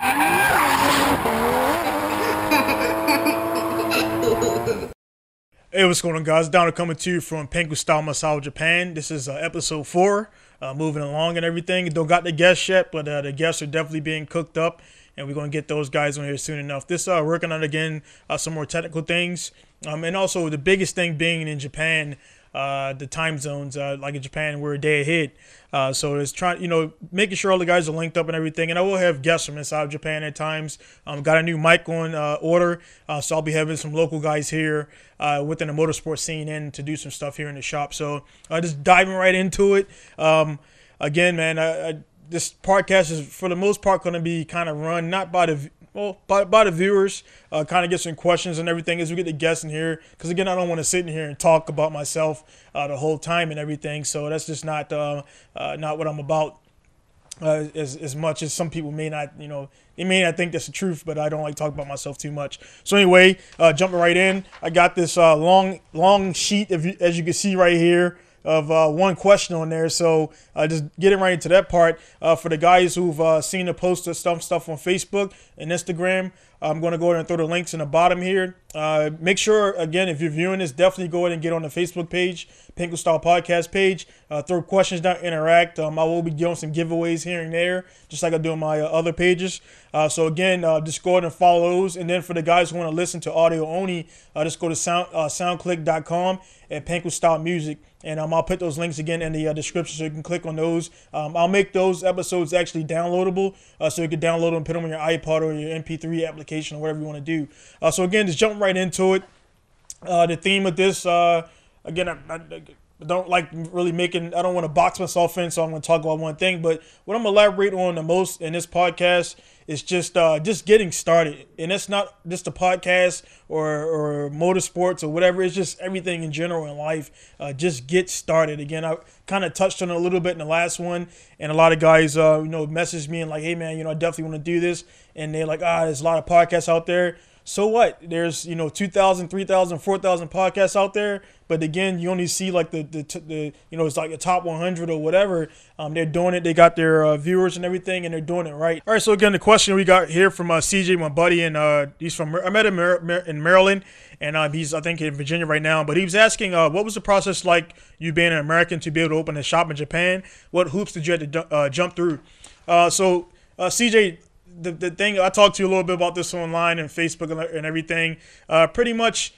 Hey, what's going on, guys? Donald coming to you from Pinku Style, Masao, Japan. This is episode 4, moving along and everything. Don't got the guests yet, but the guests are definitely being cooked up, and we're going to get those guys on here soon enough. This working on, again, some more technical things, and also the biggest thing being in Japan, the time zones. Like in Japan, we're a day ahead, so it's trying, you know, making sure all the guys are linked up and everything. And I will have guests from inside of Japan at times. Got a new mic on order, so I'll be having some local guys here within the motorsport scene and to do some stuff here in the shop. So just diving right into it. Again, man, this podcast is for the most part going to be kind of run not by the by the viewers, kind of get some questions and everything as we get the guests in here. Because, again, I don't want to sit in here and talk about myself the whole time and everything. So that's just not not what I'm about as much as some people may not, you know, they may not think that's the truth, but I don't like talking about myself too much. So anyway, jumping right in, I got this long sheet, as you can see right here, of one question on there. So just getting right into that part, for the guys who've seen the post of stuff on Facebook and Instagram, I'm going to go ahead and throw the links in the bottom here. Make sure, again, if you're viewing this, definitely go ahead and get on the Facebook page, Pinku Style Podcast page. Throw questions down, interact. I will be doing some giveaways here and there, just like I do on my other pages. So, again, just go ahead and follow those. And then for the guys who want to listen to audio only, just go to soundclick.com and Pinku Style Music. And I'll put those links again in the description so you can click on those. I'll make those episodes actually downloadable, so you can download them and put them on your iPod or your MP3 application or whatever you want to do. So, again, just jump right into it. The theme of this, again, I don't like really making, I don't want to box myself in, so I'm going to talk about one thing. But what I'm going to elaborate on the most in this podcast is just getting started. And it's not just the podcast or motorsports or whatever. It's just everything in general in life. Just get started. Again, I kind of touched on it a little bit in the last one. And a lot of guys, you know, messaged me and like, hey, man, you know, I definitely want to do this. And they're like, there's a lot of podcasts out there. So what? There's, you know, 2,000, 3,000, 4,000 podcasts out there. But again, you only see like the you know, it's like the top 100 or whatever. They're doing it. They got their viewers and everything, and they're doing it right. All right. So again, the question we got here from CJ, my buddy, and he's from, I met him in Maryland, and he's, I think, in Virginia right now. But he was asking, what was the process like you being an American to be able to open a shop in Japan? What hoops did you have to jump through? So CJ, the thing, I talked to you a little bit about this online and Facebook and everything. Pretty much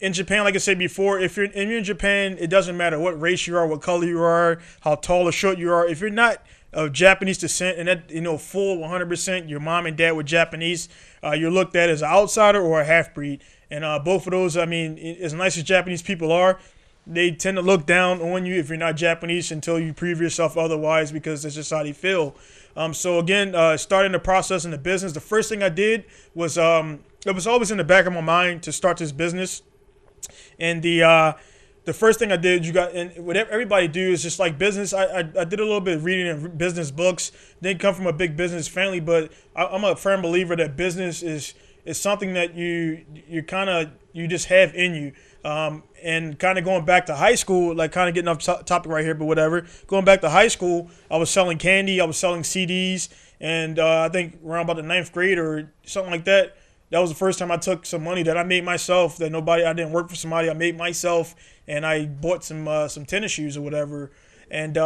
in Japan, like I said before, if you're in Japan, it doesn't matter what race you are, what color you are, how tall or short you are. If you're not of Japanese descent and that, you know, full 100%, your mom and dad were Japanese, you're looked at as an outsider or a half-breed. And both of those, I mean, as nice as Japanese people are, they tend to look down on you if you're not Japanese until you prove yourself otherwise, because that's just how they feel. So again, starting the process in the business, the first thing I did was, it was always in the back of my mind to start this business. And the first thing I did, and what everybody do is just like business. I did a little bit of reading in business books. Didn't come from a big business family, but I'm a firm believer that business is something that you just have in you. And kind of going back to high school, like kind of getting off topic right here, but whatever. Going back to high school, I was selling candy, I was selling CDs, and I think around about the 9th grade or something like that, that was the first time I took some money that I made myself, that nobody, I didn't work for somebody, I made myself, and I bought some tennis shoes or whatever. And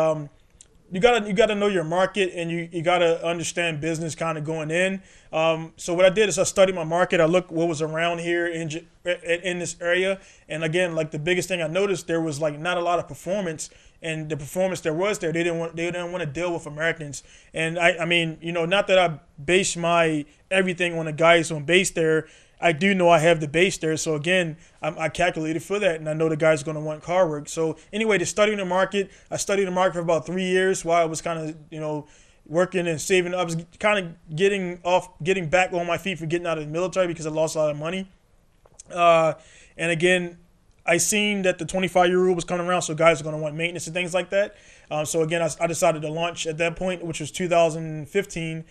you gotta know your market, and you gotta understand business kind of going in. So what I did is I studied my market. I looked what was around here in this area, and again, like the biggest thing I noticed, there was like not a lot of performance, and the performance there was there, they didn't want to deal with Americans. And I mean, you know, not that I base my everything on the guys on base there. I do know I have the base there, so again, I calculated for that, and I know the guy's going to want car work. So anyway, to study the market, I studied the market for about 3 years while I was kind of, you know, working and saving. I was kind of getting back on my feet for getting out of the military because I lost a lot of money. And again, I seen that the 25-year rule was coming around, so guys are going to want maintenance and things like that. So again, I decided to launch at that point, which was 2015.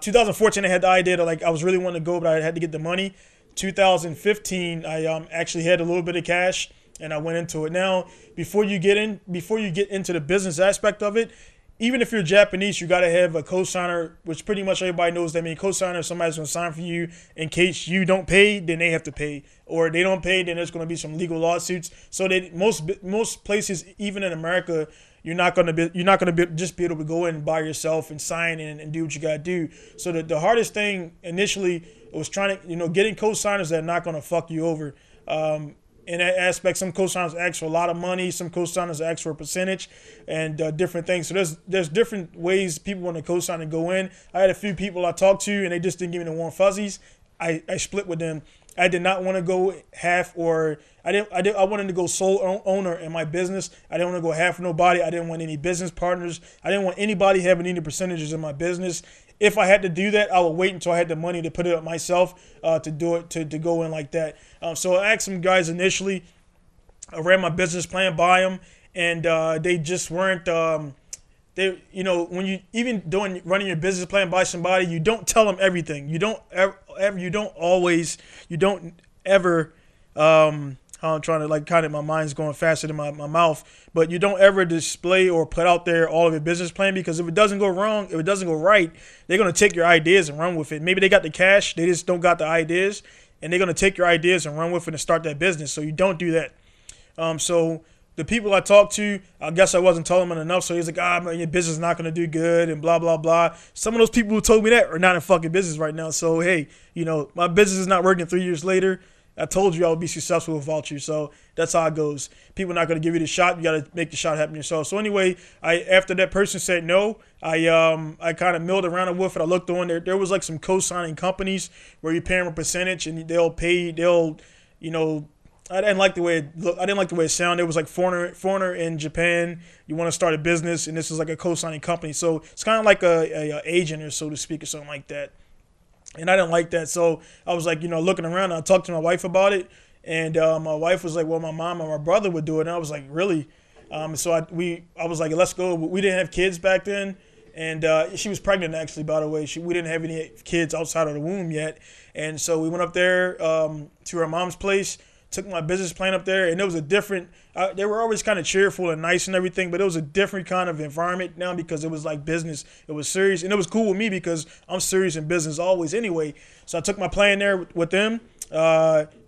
2014, I had the idea that, like, I was really wanting to go, but I had to get the money. 2015, I actually had a little bit of cash, and I went into it. Now, before you get into the business aspect of it, even if you're Japanese, you got to have a co-signer, which pretty much everybody knows that means co-signer. Somebody's going to sign for you in case you don't pay, then they have to pay. Or they don't pay, then there's going to be some legal lawsuits. So that most places, even in America, you're not going to just be able to go in by yourself and sign in and do what you got to do. So the hardest thing initially was trying to, getting co-signers that are not going to fuck you over. In that aspect, some co-signers ask for a lot of money, some co-signers ask for a percentage, and different things. So there's different ways people want to co-sign and go in. I had a few people I talked to, and they just didn't give me the warm fuzzies. I split with them. I did not want to go half, or I wanted to go sole owner in my business. I didn't want to go half for nobody. I didn't want any business partners. I didn't want anybody having any percentages in my business. If I had to do that, I would wait until I had the money to put it up myself to do it, to go in like that. So I asked some guys initially. I ran my business plan by them, and they just weren't. When you even running your business plan by somebody, you don't tell them everything. You don't ever. I'm trying to my mind's going faster than my mouth, but you don't ever display or put out there all of your business plan, because if it doesn't go wrong, if it doesn't go right, they're going to take your ideas and run with it. Maybe they got the cash, they just don't got the ideas, and they're going to take your ideas and run with it and start that business. So you don't do that. So the people I talked to, I guess I wasn't telling them enough. So he's like, your business is not going to do good and blah, blah, blah. Some of those people who told me that are not in fucking business right now. So, hey, my business is not working 3 years later. I told you I would be successful without you, so that's how it goes. People are not going to give you the shot. You got to make the shot happen yourself. So anyway, after that person said no, I kind of milled around it with it. I looked on there. There was some co-signing companies where you pay them a percentage and they'll pay. I didn't like the way it looked. I didn't like the way it sounded. It was foreigner in Japan. You want to start a business, and this is a co-signing company. So it's kind of like a agent or so to speak or something like that. And I didn't like that, so I was looking around, and I talked to my wife about it, and my wife was like, well, my mom and my brother would do it, and I was like, really? So I was like, let's go. We didn't have kids back then, and she was pregnant, actually, by the way. We didn't have any kids outside of the womb yet, and so we went up there to her mom's place, took my business plan up there, and it was a different, they were always kind of cheerful and nice and everything, but it was a different kind of environment now because it was business. It was serious, and it was cool with me because I'm serious in business always anyway. So I took my plan there with them.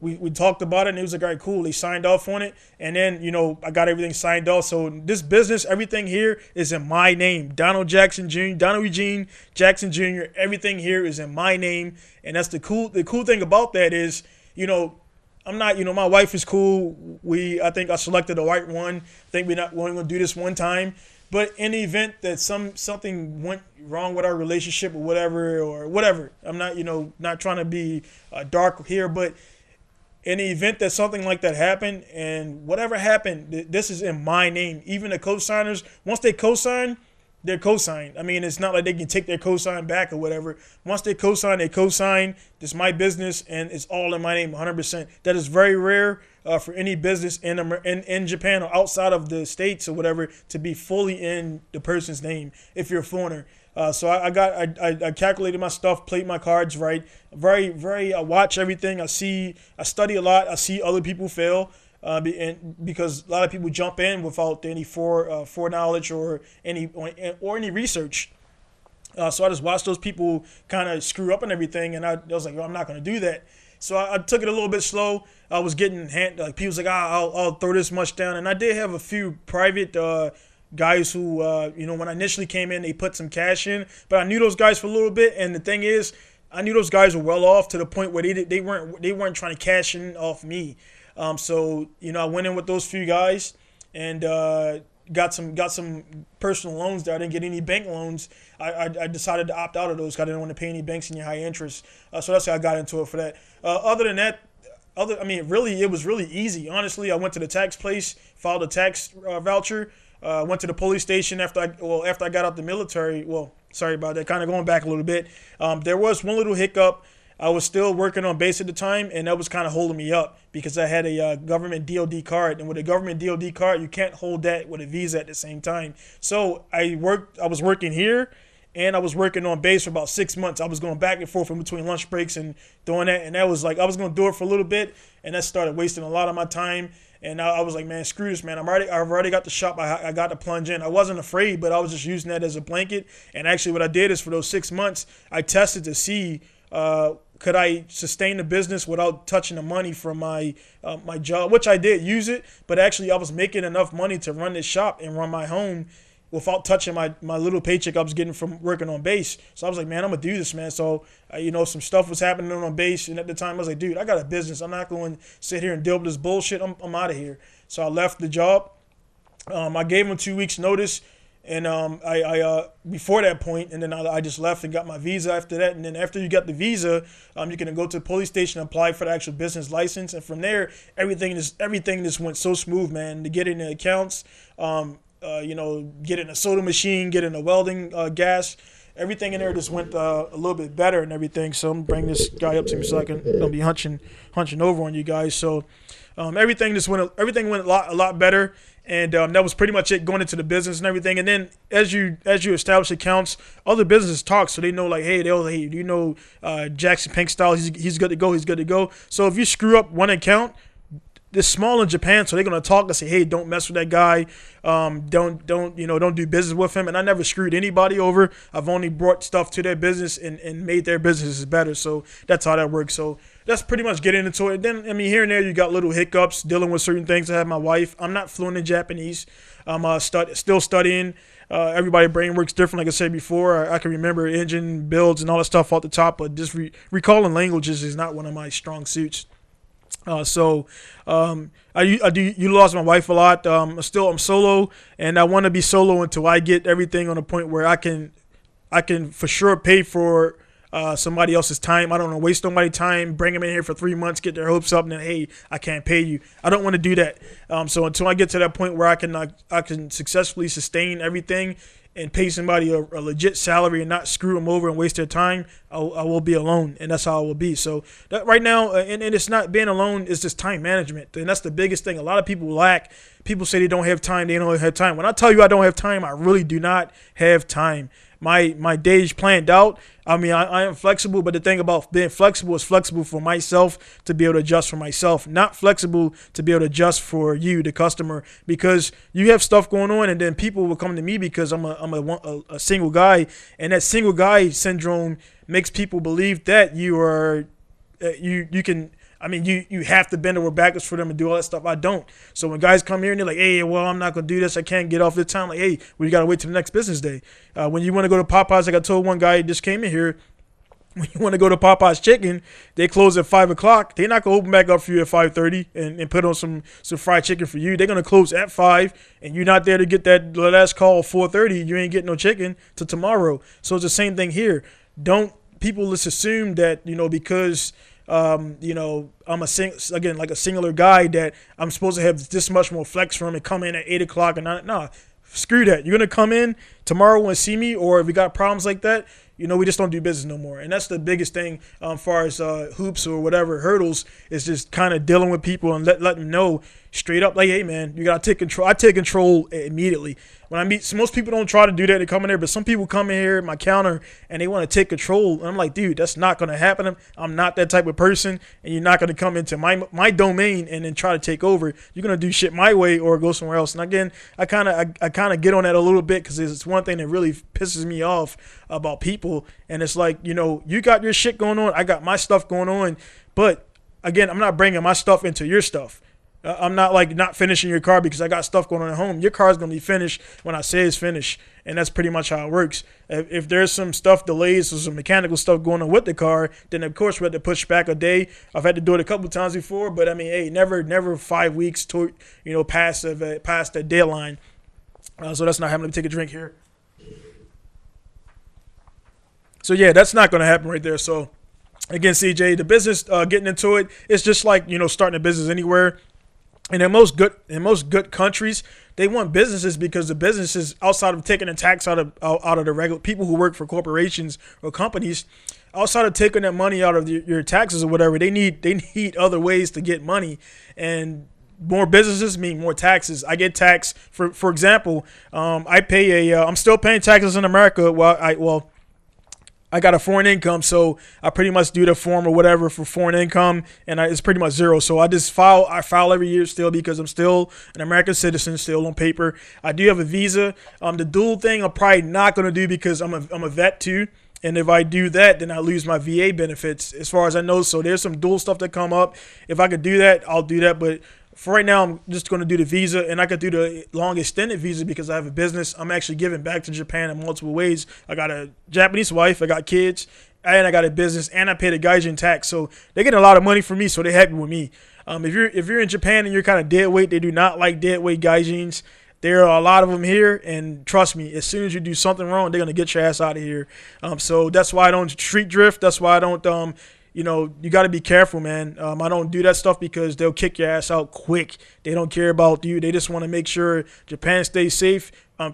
We talked about it, and it was like, all right, cool. They signed off on it, and then, I got everything signed off. So this business, everything here is in my name. Donald Eugene Jackson Jr., everything here is in my name, and that's the cool thing about that is, I'm not, my wife is cool. I think I selected the right one. I think we're going to do this one time. But in the event that something went wrong with our relationship or whatever, I'm not, not trying to be dark here, but in the event that something like that happened and whatever happened, this is in my name. Even the co-signers, once they co-sign, they're co-signed. I mean, it's not like they can take their co-sign back or whatever. Once they co-sign, it's my business, and it's all in my name, 100%. That is very rare for any business in Japan or outside of the States or whatever to be fully in the person's name if you're a foreigner. So I calculated my stuff, played my cards right. Very, very, I watch everything. I study a lot. I see other people fail. Because a lot of people jump in without any foreknowledge or any research. So I just watched those people kind of screw up and everything, and I was like, well, I'm not going to do that. So I took it a little bit slow. I was getting people was like, I'll throw this much down. And I did have a few private guys who, when I initially came in, they put some cash in. But I knew those guys for a little bit, and the thing is, I knew those guys were well off to the point where they weren't trying to cash in off me. I went in with those few guys and got some personal loans there. I didn't get any bank loans. I decided to opt out of those because I didn't want to pay any banks in your high interest. So that's how I got into it for that. It was really easy. Honestly, I went to the tax place, filed a tax voucher, went to the police station after I got out the military. Well, sorry about that. Kind of going back a little bit. There was one little hiccup. I was still working on base at the time, and that was kind of holding me up because I had a government DOD card. And with a government DOD card, you can't hold that with a visa at the same time. So I was working here, and I was working on base for about 6 months. I was going back and forth in between lunch breaks and doing that. And that was I was going to do it for a little bit, and that started wasting a lot of my time. And I was like, man, screw this, man. I've already got the shop. I got to plunge in. I wasn't afraid, but I was just using that as a blanket. And actually what I did is for those 6 months, I tested to see could I sustain the business without touching the money from my my job, which I did use it. But actually I was making enough money to run this shop and run my home without touching my little paycheck I was getting from working on base. So I was like, man, I'm going to do this, man. So, you know, some stuff was happening on base. And at the time I was like, dude, I got a business. I'm not going to sit here and deal with this bullshit. I'm out of here. So I left the job. I gave him 2 weeks notice. And I before that point, and then I just left and got my visa after that. And then after you got the visa, you can go to the police station and apply for the actual business license. And from there, everything just went so smooth, man, to get in the accounts, you know, getting a soda machine, getting a welding gas, everything in there just went a little bit better and everything. So I'm bringing this guy up to me so I can don't be hunching over on you guys. So everything went a lot better, and that was pretty much it going into the business and everything. And then as you establish accounts, other businesses talk, so they know like, hey, do you know Jackson Pink Style? He's good to go. He's good to go. So if you screw up one account, it's small in Japan, so they're gonna talk and say, "Hey, don't mess with that guy. Don't do business with him." And I never screwed anybody over. I've only brought stuff to their business and made their businesses better. So that's how that works. So that's pretty much getting into it. Then I mean, here and there you got little hiccups dealing with certain things. I have my wife. I'm not fluent in Japanese. I'm still studying. Everybody's brain works different. Like I said before, I can remember engine builds and all that stuff off the top, but just recalling languages is not one of my strong suits. I lost my wife a lot. I'm solo, and I want to be solo until I get everything on a point where I can for sure pay for somebody else's time. I don't want to waste nobody's time, bring them in here for 3 months, get their hopes up, and then, hey, I can't pay you. I don't want to do that. So until I get to that point where I can successfully sustain everything and pay somebody a legit salary and not screw them over and waste their time, I will be alone, and that's how I will be. So that right now, and it's not being alone, it's just time management, and that's the biggest thing a lot of people lack. People say they don't have time, they don't have time. When I tell you I don't have time, I really do not have time. My days planned out. I mean, I am flexible, but the thing about being flexible is flexible for myself to be able to adjust for myself, not flexible to be able to adjust for you, the customer, because you have stuff going on, and then people will come to me because I'm a single guy, and that single guy syndrome makes people believe that you are you can. I mean, you have to bend over backwards for them and do all that stuff. I don't. So when guys come here and they're like, hey, well, I'm not going to do this. I can't get off the time. Like, hey, we got to wait till the next business day. When you want to go to Popeyes, like I told one guy who just came in here, when you want to go to Popeye's Chicken, they close at 5 o'clock. They're not going to open back up for you at 5:30 and put on some fried chicken for you. They're going to close at 5, and you're not there to get that last call at 4:30. You ain't getting no chicken till tomorrow. So it's the same thing here. People just assume that, you know, because – I'm a singular guy that I'm supposed to have this much more flex from and come in at 8 o'clock and nah, screw that. You're gonna come in tomorrow and see me, or if we got problems like that, you know, we just don't do business no more. And that's the biggest thing as far as hoops or whatever hurdles is just kind of dealing with people and let them know straight up, like, hey, man, you got to take control. I take control immediately. When I meet, most people don't try to do that. They come in there, but some people come in here at my counter and they want to take control. And I'm like, dude, that's not going to happen. I'm not that type of person, and you're not going to come into my domain and then try to take over. You're going to do shit my way or go somewhere else. And again, I kind of get on that a little bit because it's one thing that really pisses me off about people. And it's like, you know, you got your shit going on, I got my stuff going on. But again, I'm not bringing my stuff into your stuff. I'm not like not finishing your car because I got stuff going on at home. Your car is going to be finished when I say it's finished. And that's pretty much how it works. If there's some stuff delays or some mechanical stuff going on with the car, then of course we had to push back a day. I've had to do it a couple times before, but I mean, hey, never 5 weeks to, you know, past the deadline. So that's not happening. Let me take a drink here. So yeah, that's not going to happen right there. So again, CJ, the business, getting into it, it's just like, you know, starting a business anywhere. And in most good countries, they want businesses because the businesses, outside of taking the tax out of the regular people who work for corporations or companies, outside of taking that money out of your taxes or whatever, they need other ways to get money. And more businesses mean more taxes. I get taxed. For example, I'm still paying taxes in America. Well, I got a foreign income, so I pretty much do the form or whatever for foreign income, and it's pretty much zero. So I just file. I file every year still because I'm still an American citizen still on paper. I do have a visa. The dual thing I'm probably not going to do because I'm a vet too. And if I do that, then I lose my VA benefits as far as I know. So there's some dual stuff that come up. If I could do that, I'll do that. But for right now, I'm just going to do the visa, and I could do the long extended visa because I have a business. I'm actually giving back to Japan in multiple ways. I got a Japanese wife, I got kids, and I got a business, and I paid a gaijin tax. So they're getting a lot of money from me, so they're happy with me. If you're in Japan and you're kind of deadweight, they do not like deadweight gaijins. There are a lot of them here, and trust me, as soon as you do something wrong, they're going to get your ass out of here. So that's why I don't street drift. That's why I don't, you know, you got to be careful, man. I don't do that stuff because they'll kick your ass out quick. They don't care about you. They just want to make sure Japan stays safe, and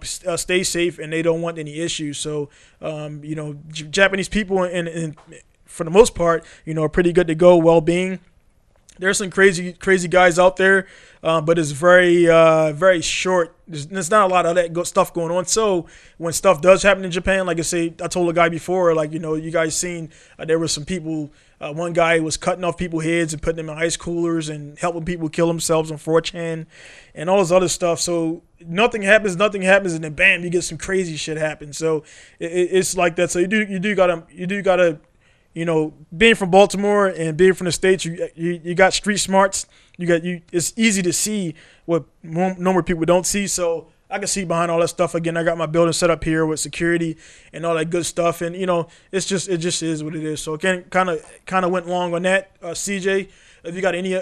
they don't want any issues. So, you know, Japanese people, and for the most part, you know, are pretty good to go, well-being. There's some crazy guys out there, but it's very, very short. There's not a lot of that stuff going on. So when stuff does happen in Japan, like I say, I told a guy before, like, you know, you guys seen there were some people. One guy was cutting off people's heads and putting them in ice coolers and helping people kill themselves on 4chan and all this other stuff. So nothing happens, and then bam, you get some crazy shit happen. So it's like that. So you do gotta. You know, being from Baltimore and being from the States, you got street smarts. It's easy to see what normal people don't see. So I can see behind all that stuff. Again, I got my building set up here with security and all that good stuff. And you know, it just is what it is. So again, kind of went long on that. CJ, if you got any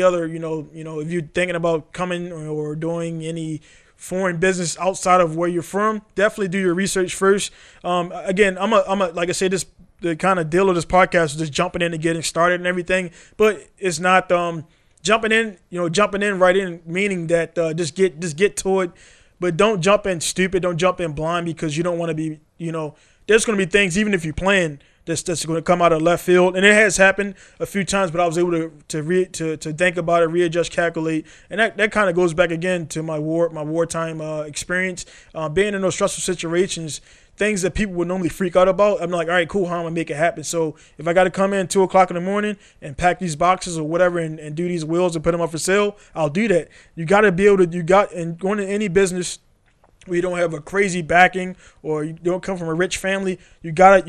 other, you know, if you're thinking about coming or doing any foreign business outside of where you're from, definitely do your research first. Again, I'm a like I said, the kind of deal of this podcast is just jumping in and getting started and everything, but it's not jumping in right in, meaning that just get to it, but don't jump in stupid, don't jump in blind, because you don't want to be, you know, there's going to be things even if you plan that's going to come out of left field, and it has happened a few times. But I was able to think about it, readjust, calculate, and that kind of goes back again to my wartime experience, being in those stressful situations. Things that people would normally freak out about, I'm like, all right, cool, how am I going to make it happen? So if I got to come in 2 o'clock in the morning and pack these boxes or whatever and do these wheels and put them up for sale, I'll do that. You got to be able to, and going to any business where you don't have a crazy backing or you don't come from a rich family, you have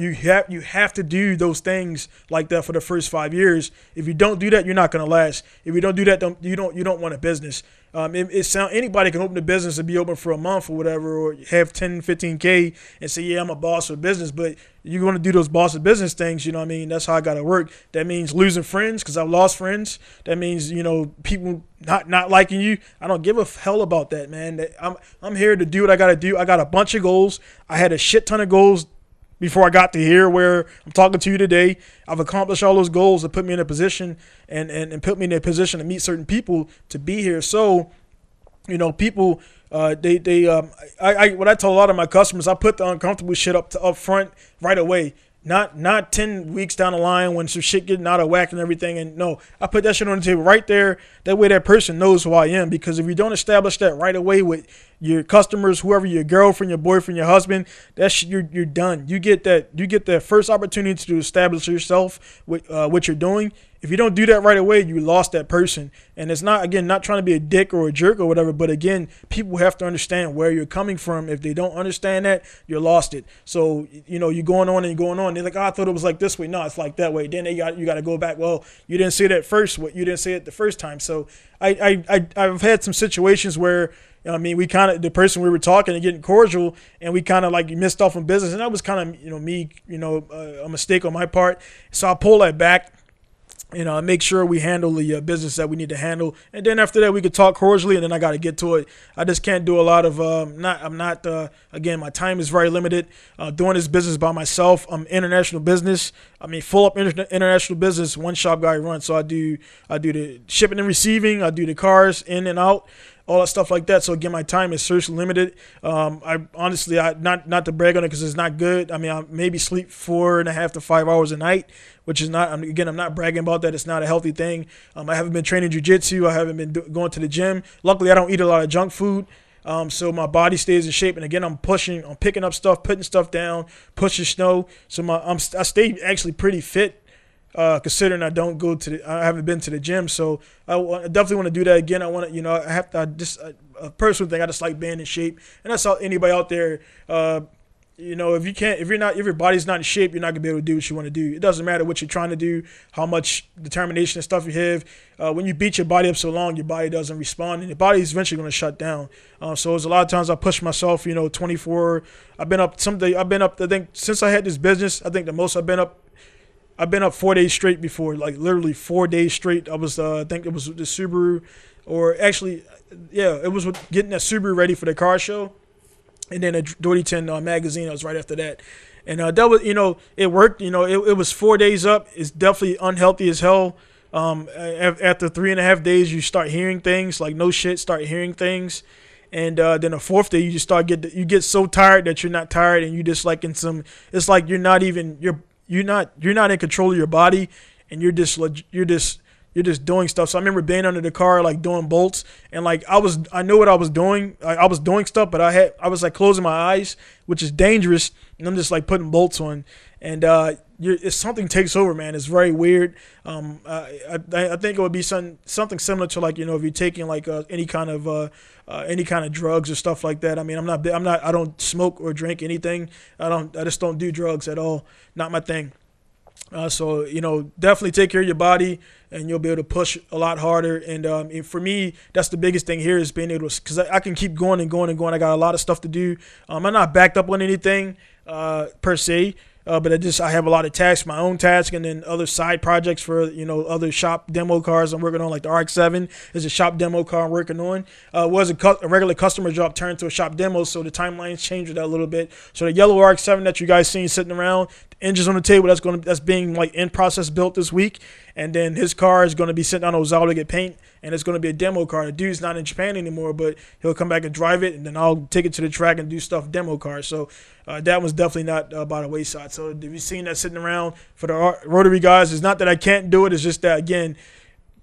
to do those things like that for the first 5 years. If you don't do that, you're not going to last. If you don't do that, you don't want a business. Anybody can open a business and be open for a month or whatever, or have 10, 15K and say, yeah, I'm a boss of business, but you're going to do those boss of business things. You know what I mean? That's how I got to work. That means losing friends, because I've lost friends. That means, you know, people not liking you. I don't give a hell about that, man. I'm here to do what I got to do. I got a bunch of goals. I had a shit ton of goals before I got to here where I'm talking to you today. I've accomplished all those goals that put me in a position and put me in a position to meet certain people to be here. So, you know, people, what I tell a lot of my customers, I put the uncomfortable shit up front right away. Not 10 weeks down the line when some shit getting out of whack and everything. And no, I put that shit on the table right there. That way that person knows who I am. Because if you don't establish that right away with your customers, whoever, your girlfriend, your boyfriend, your husband, you're done. You get that first opportunity to establish yourself with what you're doing. If you don't do that right away, you lost that person. And it's not, again, not trying to be a dick or a jerk or whatever, but again, people have to understand where you're coming from. If they don't understand that, you lost it. So, you know, you're going on. They're like, oh, I thought it was like this way. No, it's like that way. Then you got to go back. Well, you didn't say that first. What, you didn't say it the first time. So I've had some situations where, I mean, the person we were talking and getting cordial, and we kind of like missed off on business. And that was kind of, you know, me, you know, a mistake on my part. So I pull that back. You know, make sure we handle the business that we need to handle, and then after that we could talk cordially. And then I got to get to it. I just can't do a lot of. Again, my time is very limited. Doing this business by myself, I'm international business. I mean, full up international business. One shop guy runs, so I do the shipping and receiving. I do the cars in and out, all that stuff like that. So again, my time is seriously limited. I honestly, not to brag on it because it's not good. I mean, I maybe sleep 4.5 to 5 hours a night, which is not, again, I'm not bragging about that. It's not a healthy thing. I haven't been training jiu-jitsu. I haven't been going to the gym. Luckily, I don't eat a lot of junk food. So my body stays in shape. And again, I'm picking up stuff, putting stuff down, pushing snow. So I stay actually pretty fit, considering I haven't been to the gym. So I definitely want to do that again. I want to, a personal thing, I just like being in shape. And that's how anybody out there, if your body's not in shape, you're not gonna be able to do what you want to do. It doesn't matter what you're trying to do, how much determination and stuff you have. When you beat your body up so long, your body doesn't respond, and your body's eventually gonna shut down. So it's a lot of times I push myself. 24. I've been up. I think since I had this business, I think the most I've been up. I've been up 4 days straight before, like literally 4 days straight. I was, I think it was with the Subaru, or actually, yeah, it was with getting that Subaru ready for the car show. And then a Doherty 10 magazine, I was right after that. And that was, it worked. It was 4 days up. It's definitely unhealthy as hell. After 3.5 days, you start hearing things, like no shit, start hearing things. And then the fourth day, you just you get so tired that you're not tired, and you just like in some, it's like you're not in control of your body, and you're just doing stuff. So I remember being under the car, like doing bolts, and like I know what I was doing. I was doing stuff, but I was like closing my eyes, which is dangerous. And I'm just like putting bolts on, and something takes over, man. It's very weird. I think it would be something similar to like if you're taking like any kind of drugs or stuff like that. I mean, I don't smoke or drink anything. I just don't do drugs at all. Not my thing. So, definitely take care of your body, and you'll be able to push a lot harder. And for me, that's the biggest thing here is being able to, because I can keep going and going and going. I got a lot of stuff to do. I'm not backed up on anything per se, but I have a lot of tasks, my own task, and then other side projects for, other shop demo cars I'm working on, like the RX-7 is a shop demo car I'm working on. Was a regular customer job turned to a shop demo, so the timelines changed that a little bit. So the yellow RX-7 that you guys seen sitting around, engines on the table, that's being like in process built this week, and then his car is going to be sent down to Ozawa to get paint, and it's going to be a demo car. The dude's not in Japan anymore, but he'll come back and drive it, and then I'll take it to the track and do stuff demo cars. So that was definitely not by the wayside. So if you've seen that sitting around for the rotary guys, it's not that I can't do it, it's just that again,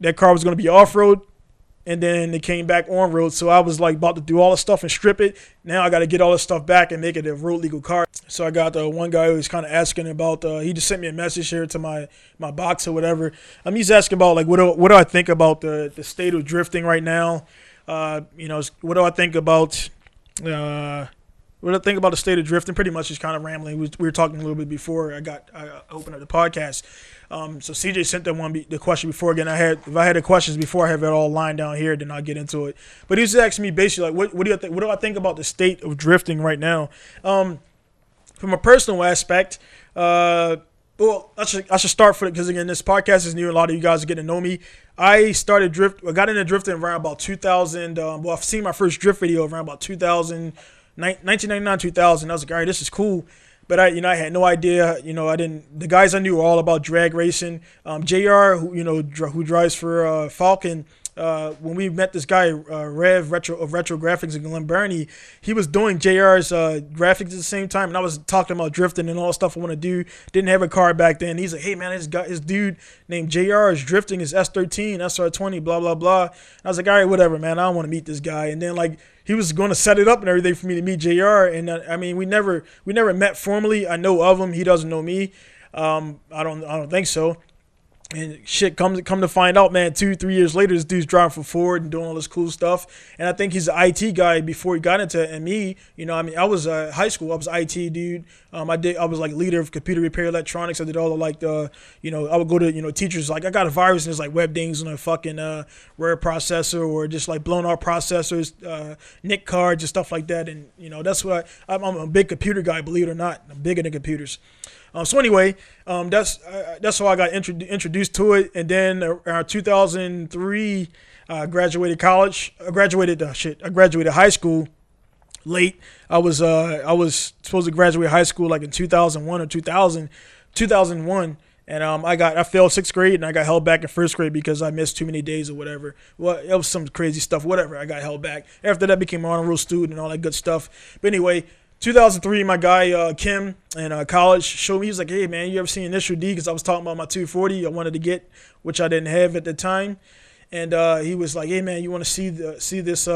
that car was going to be off-road, and then it came back on road. So I was like about to do all the stuff and strip it. Now I got to get all this stuff back and make it a road legal car. So I got the one guy who was kind of asking about, he just sent me a message here to my box or whatever. He's asking about like, what do I think about the state of drifting right now? What do I think about, what do I think about the state of drifting? Pretty much just kind of rambling. We were talking a little bit before I opened up the podcast. So CJ sent the question before. Again, if I had the questions before, I have it all lined down here, then I'll get into it. But he was asking me basically like, what do I think about the state of drifting right now? From a personal aspect, well, I should start for it because again, this podcast is new. A lot of you guys are getting to know me. I got into drifting around about 2000. Well, I've seen my first drift video around about 2000. 1999, 2000, I was like, all right, this is cool. But I had no idea, the guys I knew were all about drag racing. JR, who drives for Falcon, when we met this guy, Rev of Retro Graphics in Glen Burnie, he was doing JR's graphics at the same time, and I was talking about drifting and all the stuff I want to do. Didn't have a car back then. He's like, hey man, this dude named JR is drifting his S13, SR20, blah blah blah. And I was like, all right, whatever, man. I don't want to meet this guy. And then like he was going to set it up and everything for me to meet JR, and we never met formally. I know of him. He doesn't know me. I don't think so. And shit, come to find out, man, 2-3 years later, this dude's driving for Ford and doing all this cool stuff. And I think he's an IT guy before he got into ME. I was high school. I was an IT dude. I was like leader of computer repair electronics. I did all of like the, I would go to, teachers like, I got a virus and it's like web dings on a fucking rare processor or just like blown out processors, NIC cards and stuff like that. And, that's what I'm a big computer guy, believe it or not. I'm bigger than computers. So anyway, that's how I got introduced to it. And then 2003, I graduated high school late. I was supposed to graduate high school like in 2001 or 2001. And I failed 6th grade, and I got held back in 1st grade because I missed too many days or whatever. Well, it was some crazy stuff, whatever. I got held back. After that, I became an honor roll student and all that good stuff. But anyway, 2003, my guy Kim in college showed me. He was like, hey, man, you ever seen Initial D? Because I was talking about my 240 I wanted to get, which I didn't have at the time. And he was like, hey, man, you want to see this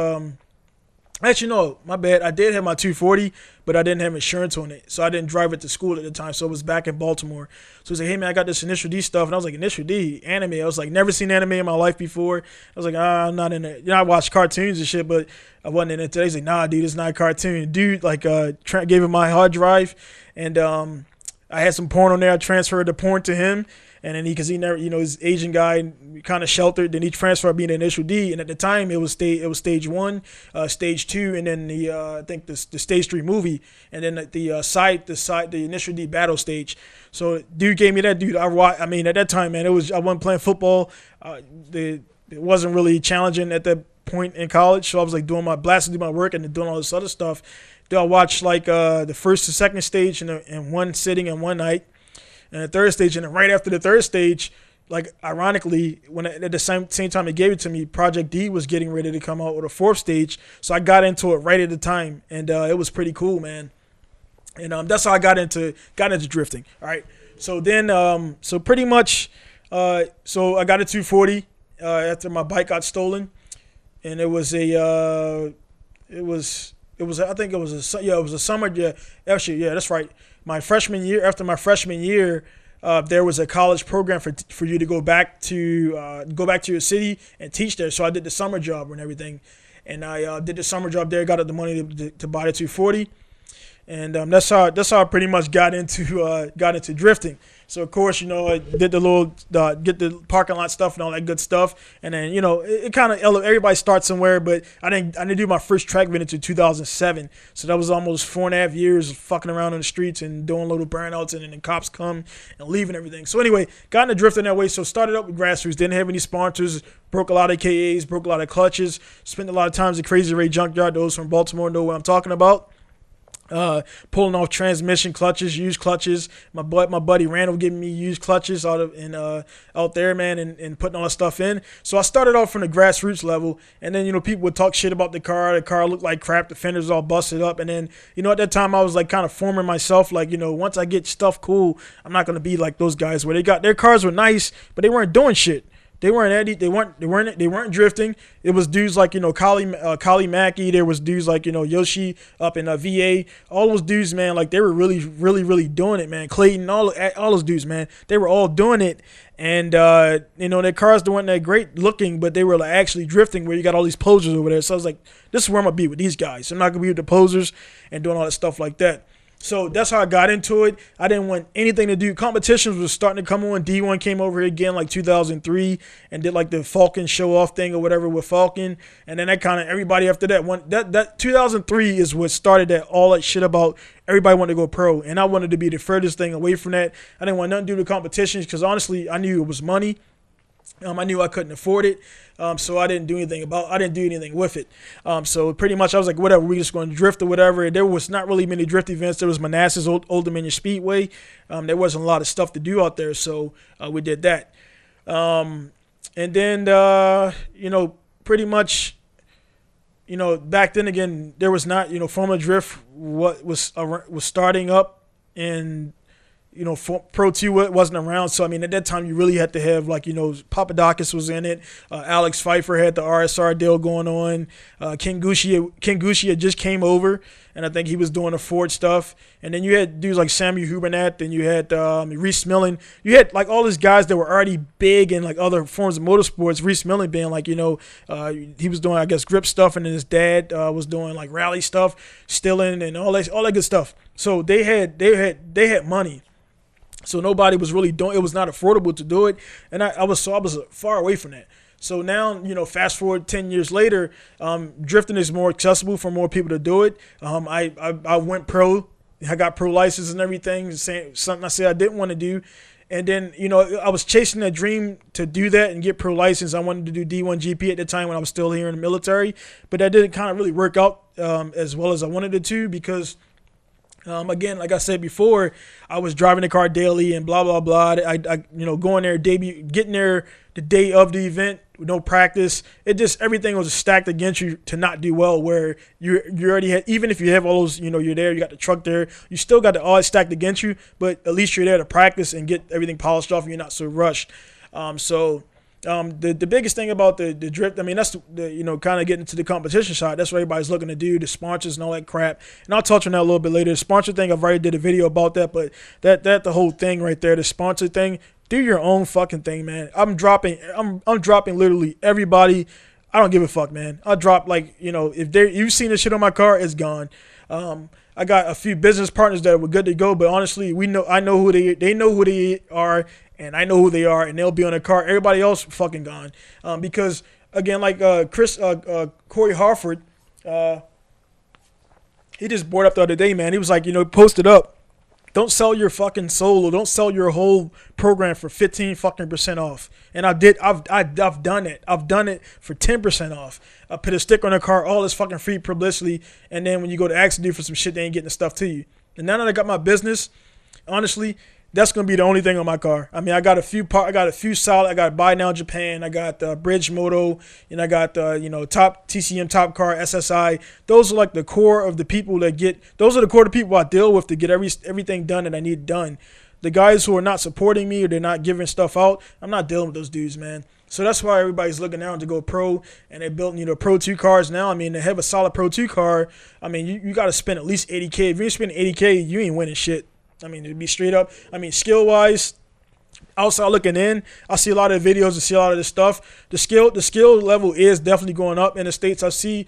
Actually, no, my bad. I did have my 240, but I didn't have insurance on it, so I didn't drive it to school at the time, so it was back in Baltimore. So he said, hey, man, I got this Initial D stuff, and I was like, Initial D? Anime? I was like, never seen anime in my life before. I was like, I'm not in it. You know, I watched cartoons and shit, but I wasn't in it today. He's like, nah, dude, it's not a cartoon. Dude, like, gave him my hard drive, and I had some porn on there. I transferred the porn to him. And then because he never, you know, his Asian guy kind of sheltered. Then he transferred being an Initial D. And at the time, it was stage 1, stage 2, and then I think the stage 3 movie, and then the Initial D battle stage. So dude gave me that, dude. I mean, at that time, man, I wasn't playing football. It wasn't really challenging at that point in college. So I was like blasting through my work and then doing all this other stuff. Dude, I watched like the first and second stage in one sitting in one night. And the third stage, and then right after the third stage, like ironically, when at the same time they gave it to me, Project D was getting ready to come out with a fourth stage, so I got into it right at the time, and it was pretty cool, man. And that's how I got into drifting. All right, so then so pretty much, so I got a 240 after my bike got stolen, and it was a it was a summer, yeah, actually, yeah, that's right. My freshman year, after my freshman year, there was a college program for you to go back to your city and teach there. So I did the summer job and everything, and I did the summer job there. Got the money to buy the 240, and that's how I pretty much got into drifting. So of course, you know, I did the little get the parking lot stuff and all that good stuff, and then you know it kind of everybody starts somewhere. But I didn't do my first track event until 2007, so that was almost 4.5 years of fucking around on the streets and doing little burnouts, and then the cops come and leave and everything. So anyway, got into drifting that way. So started up with grassroots, didn't have any sponsors, broke a lot of KAs, broke a lot of clutches, spent a lot of times at Crazy Ray Junkyard. Those from Baltimore know what I'm talking about. Pulling off transmission clutches, used clutches. My buddy Randall giving me used clutches out there, man, and putting all that stuff in. So I started off from the grassroots level, and then you know people would talk shit about the car. The car looked like crap. The fenders all busted up, and then you know at that time I was like kind of forming myself. Like you know once I get stuff cool, I'm not gonna be like those guys where they got their cars were nice, but they weren't doing shit. They weren't drifting. It was dudes like you know Kali Mackey. There was dudes like you know Yoshi up in VA. All those dudes, man, like they were really doing it, man. Clayton, all those dudes, man, they were all doing it. And you know their cars weren't that great looking, but they were like, actually drifting. Where you got all these posers over there. So I was like, this is where I'm gonna be with these guys. I'm not gonna be with the posers and doing all that stuff like that. So that's how I got into it. I didn't want anything to do. Competitions was starting to come on. D1 came over here again like 2003 and did like the Falcon show off thing or whatever with Falcon. And then that kind of everybody after that one, that 2003 is what started that all that shit about everybody wanted to go pro. And I wanted to be the furthest thing away from that. I didn't want nothing to do with competitions because honestly, I knew it was money. I knew I couldn't afford it, so I didn't do anything with it. So pretty much I was like, whatever, we just going to drift or whatever. There was not really many drift events. There was Manassas, Old Dominion Speedway. There wasn't a lot of stuff to do out there, so we did that. And then, you know, pretty much, you know, back then again, there was not, you know, Formula Drift was starting up and you know, Pro 2 wasn't around. So, I mean, at that time, you really had to have, like, you know, Papadakis was in it. Alex Pfeiffer had the RSR deal going on. Ken Gushia had just came over, and I think he was doing the Ford stuff. And then you had dudes like Samuel Hubernat, and you had Rhys Millen. You had, like, all these guys that were already big in, like, other forms of motorsports. Rhys Millen being, like, you know, he was doing, I guess, grip stuff, and then his dad was doing, like, rally stuff, Stillen, and all that good stuff. So they had money. So nobody was really doing. It was not affordable to do it, and I was far away from that. So now, you know, fast forward 10 years later, drifting is more accessible for more people to do it. I went pro. I got pro license and everything. Something I said I didn't want to do, and then you know I was chasing a dream to do that and get pro license. I wanted to do D1 GP at the time when I was still here in the military, but that didn't kind of really work out as well as I wanted it to because. Again, like I said before, I was driving the car daily and blah, blah, blah. I you know, going there, getting there the day of the event with no practice. It just, everything was stacked against you to not do well where you already had, even if you have all those, you know, you're there, you got the truck there, you still got all stacked against you, but at least you're there to practice and get everything polished off and you're not so rushed. So The biggest thing about the drift, I mean, that's the, you know, kind of getting to the competition side. That's what everybody's looking to do, the sponsors and all that crap. And I'll touch on that a little bit later. The sponsor thing, I've already did a video about that, but that the whole thing right there, the sponsor thing, do your own fucking thing, man. I'm dropping literally everybody. I don't give a fuck, man. I drop, like, you know, if they, you've seen this shit on my car, it's gone. I got a few business partners that were good to go, but honestly, I know who they know who they are, and I know who they are, and they'll be on the car. Everybody else fucking gone, because again, like Chris Corey Harford, he just brought up the other day, man. He was like, you know, posted up, don't sell your fucking soul, or don't sell your whole program for 15% off. And I've done it. I've done it for 10% off. I put a sticker on the car, all this fucking free publicity, and then when you go to Accident for some shit, they ain't getting the stuff to you. And now that I got my business, honestly, that's gonna be the only thing on my car. I mean, I got a few part, I got a few solid. I got Buy Now Japan, I got Bridge Moto, and I got you know, Top TCM, Top Car, SSI. Those are like the core of the people that get. Those are the core of the people I deal with to get everything done that I need done. The guys who are not supporting me or they're not giving stuff out, I'm not dealing with those dudes, man. So that's why everybody's looking now to go pro, and they're building, you know, Pro 2 cars now. I mean, to have a solid Pro 2 car, I mean, you got to spend at least 80K. If you ain't spending 80K, you ain't winning shit. I mean, to be straight up, I mean, skill-wise, outside looking in, I see a lot of videos and see a lot of this stuff. The skill level is definitely going up in the States. I see,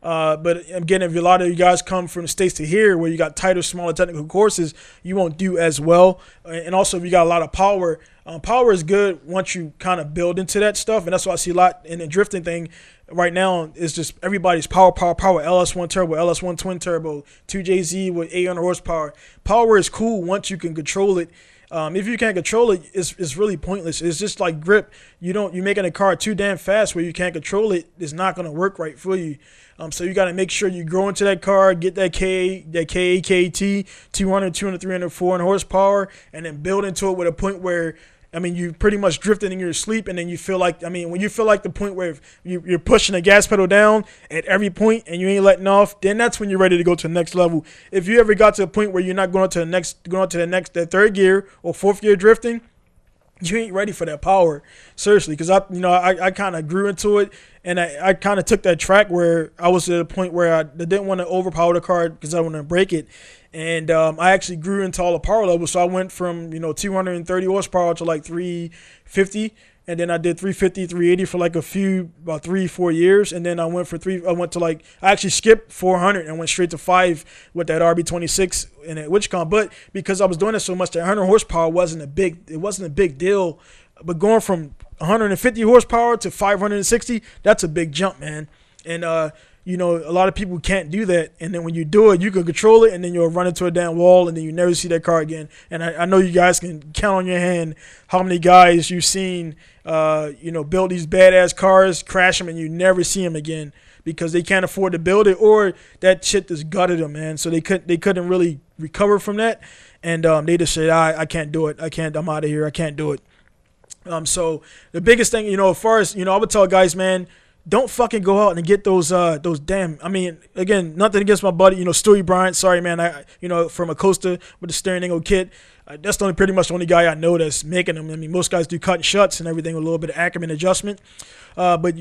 but again, if a lot of you guys come from the States to here where you got tighter, smaller technical courses, you won't do as well. And also, if you got a lot of power, power is good once you kind of build into that stuff. And that's why I see a lot in the drifting thing right now is just everybody's power. LS1 turbo, LS1 twin turbo, 2JZ with 800 horsepower. Power is cool once you can control it. If you can't control it, it's really pointless. It's just like grip. You're making a car too damn fast where you can't control it. It's not going to work right for you. So you got to make sure you grow into that car, get that KAKT, 200, 200, 300, 400 horsepower, and then build into it with a point where, I mean, you pretty much drifting in your sleep, and then you feel like, I mean, when you feel like the point where you're pushing the gas pedal down at every point and you ain't letting off, then that's when you're ready to go to the next level. If you ever got to a point where you're not going to the next, the third gear or fourth gear drifting, you ain't ready for that power, seriously. Because I kind of grew into it, and I kind of took that track where I was at a point where I didn't want to overpower the car because I wanted to break it. And I actually grew into all the power levels, so I went from 230 horsepower to like 350, and then I did 350, 380 for like about 3-4 years, and then I actually skipped 400 and went straight to 5 with that RB26 in at WitchCon. But because I was doing it so much, that 100 horsepower wasn't a big deal. But going from 150 horsepower to 560, that's a big jump, man. And you know, a lot of people can't do that, and then when you do it, you can control it, and then you'll run into a damn wall, and then you never see that car again. And I know you guys can count on your hand how many guys you've seen, you know, build these badass cars, crash them, and you never see them again because they can't afford to build it, or that shit just gutted them, man. So they couldn't really recover from that, and they just said, I can't do it. I'm out of here. I can't do it. So the biggest thing, you know, as far as, you know, I would tell guys, man, don't fucking go out and get those damn, I mean, again, nothing against my buddy, you know, Stewie Bryant. Sorry, man. From Acosta with the steering angle kit. That's pretty much the only guy I know that's making them. I mean, most guys do cut and shuts and everything with a little bit of Ackerman adjustment. But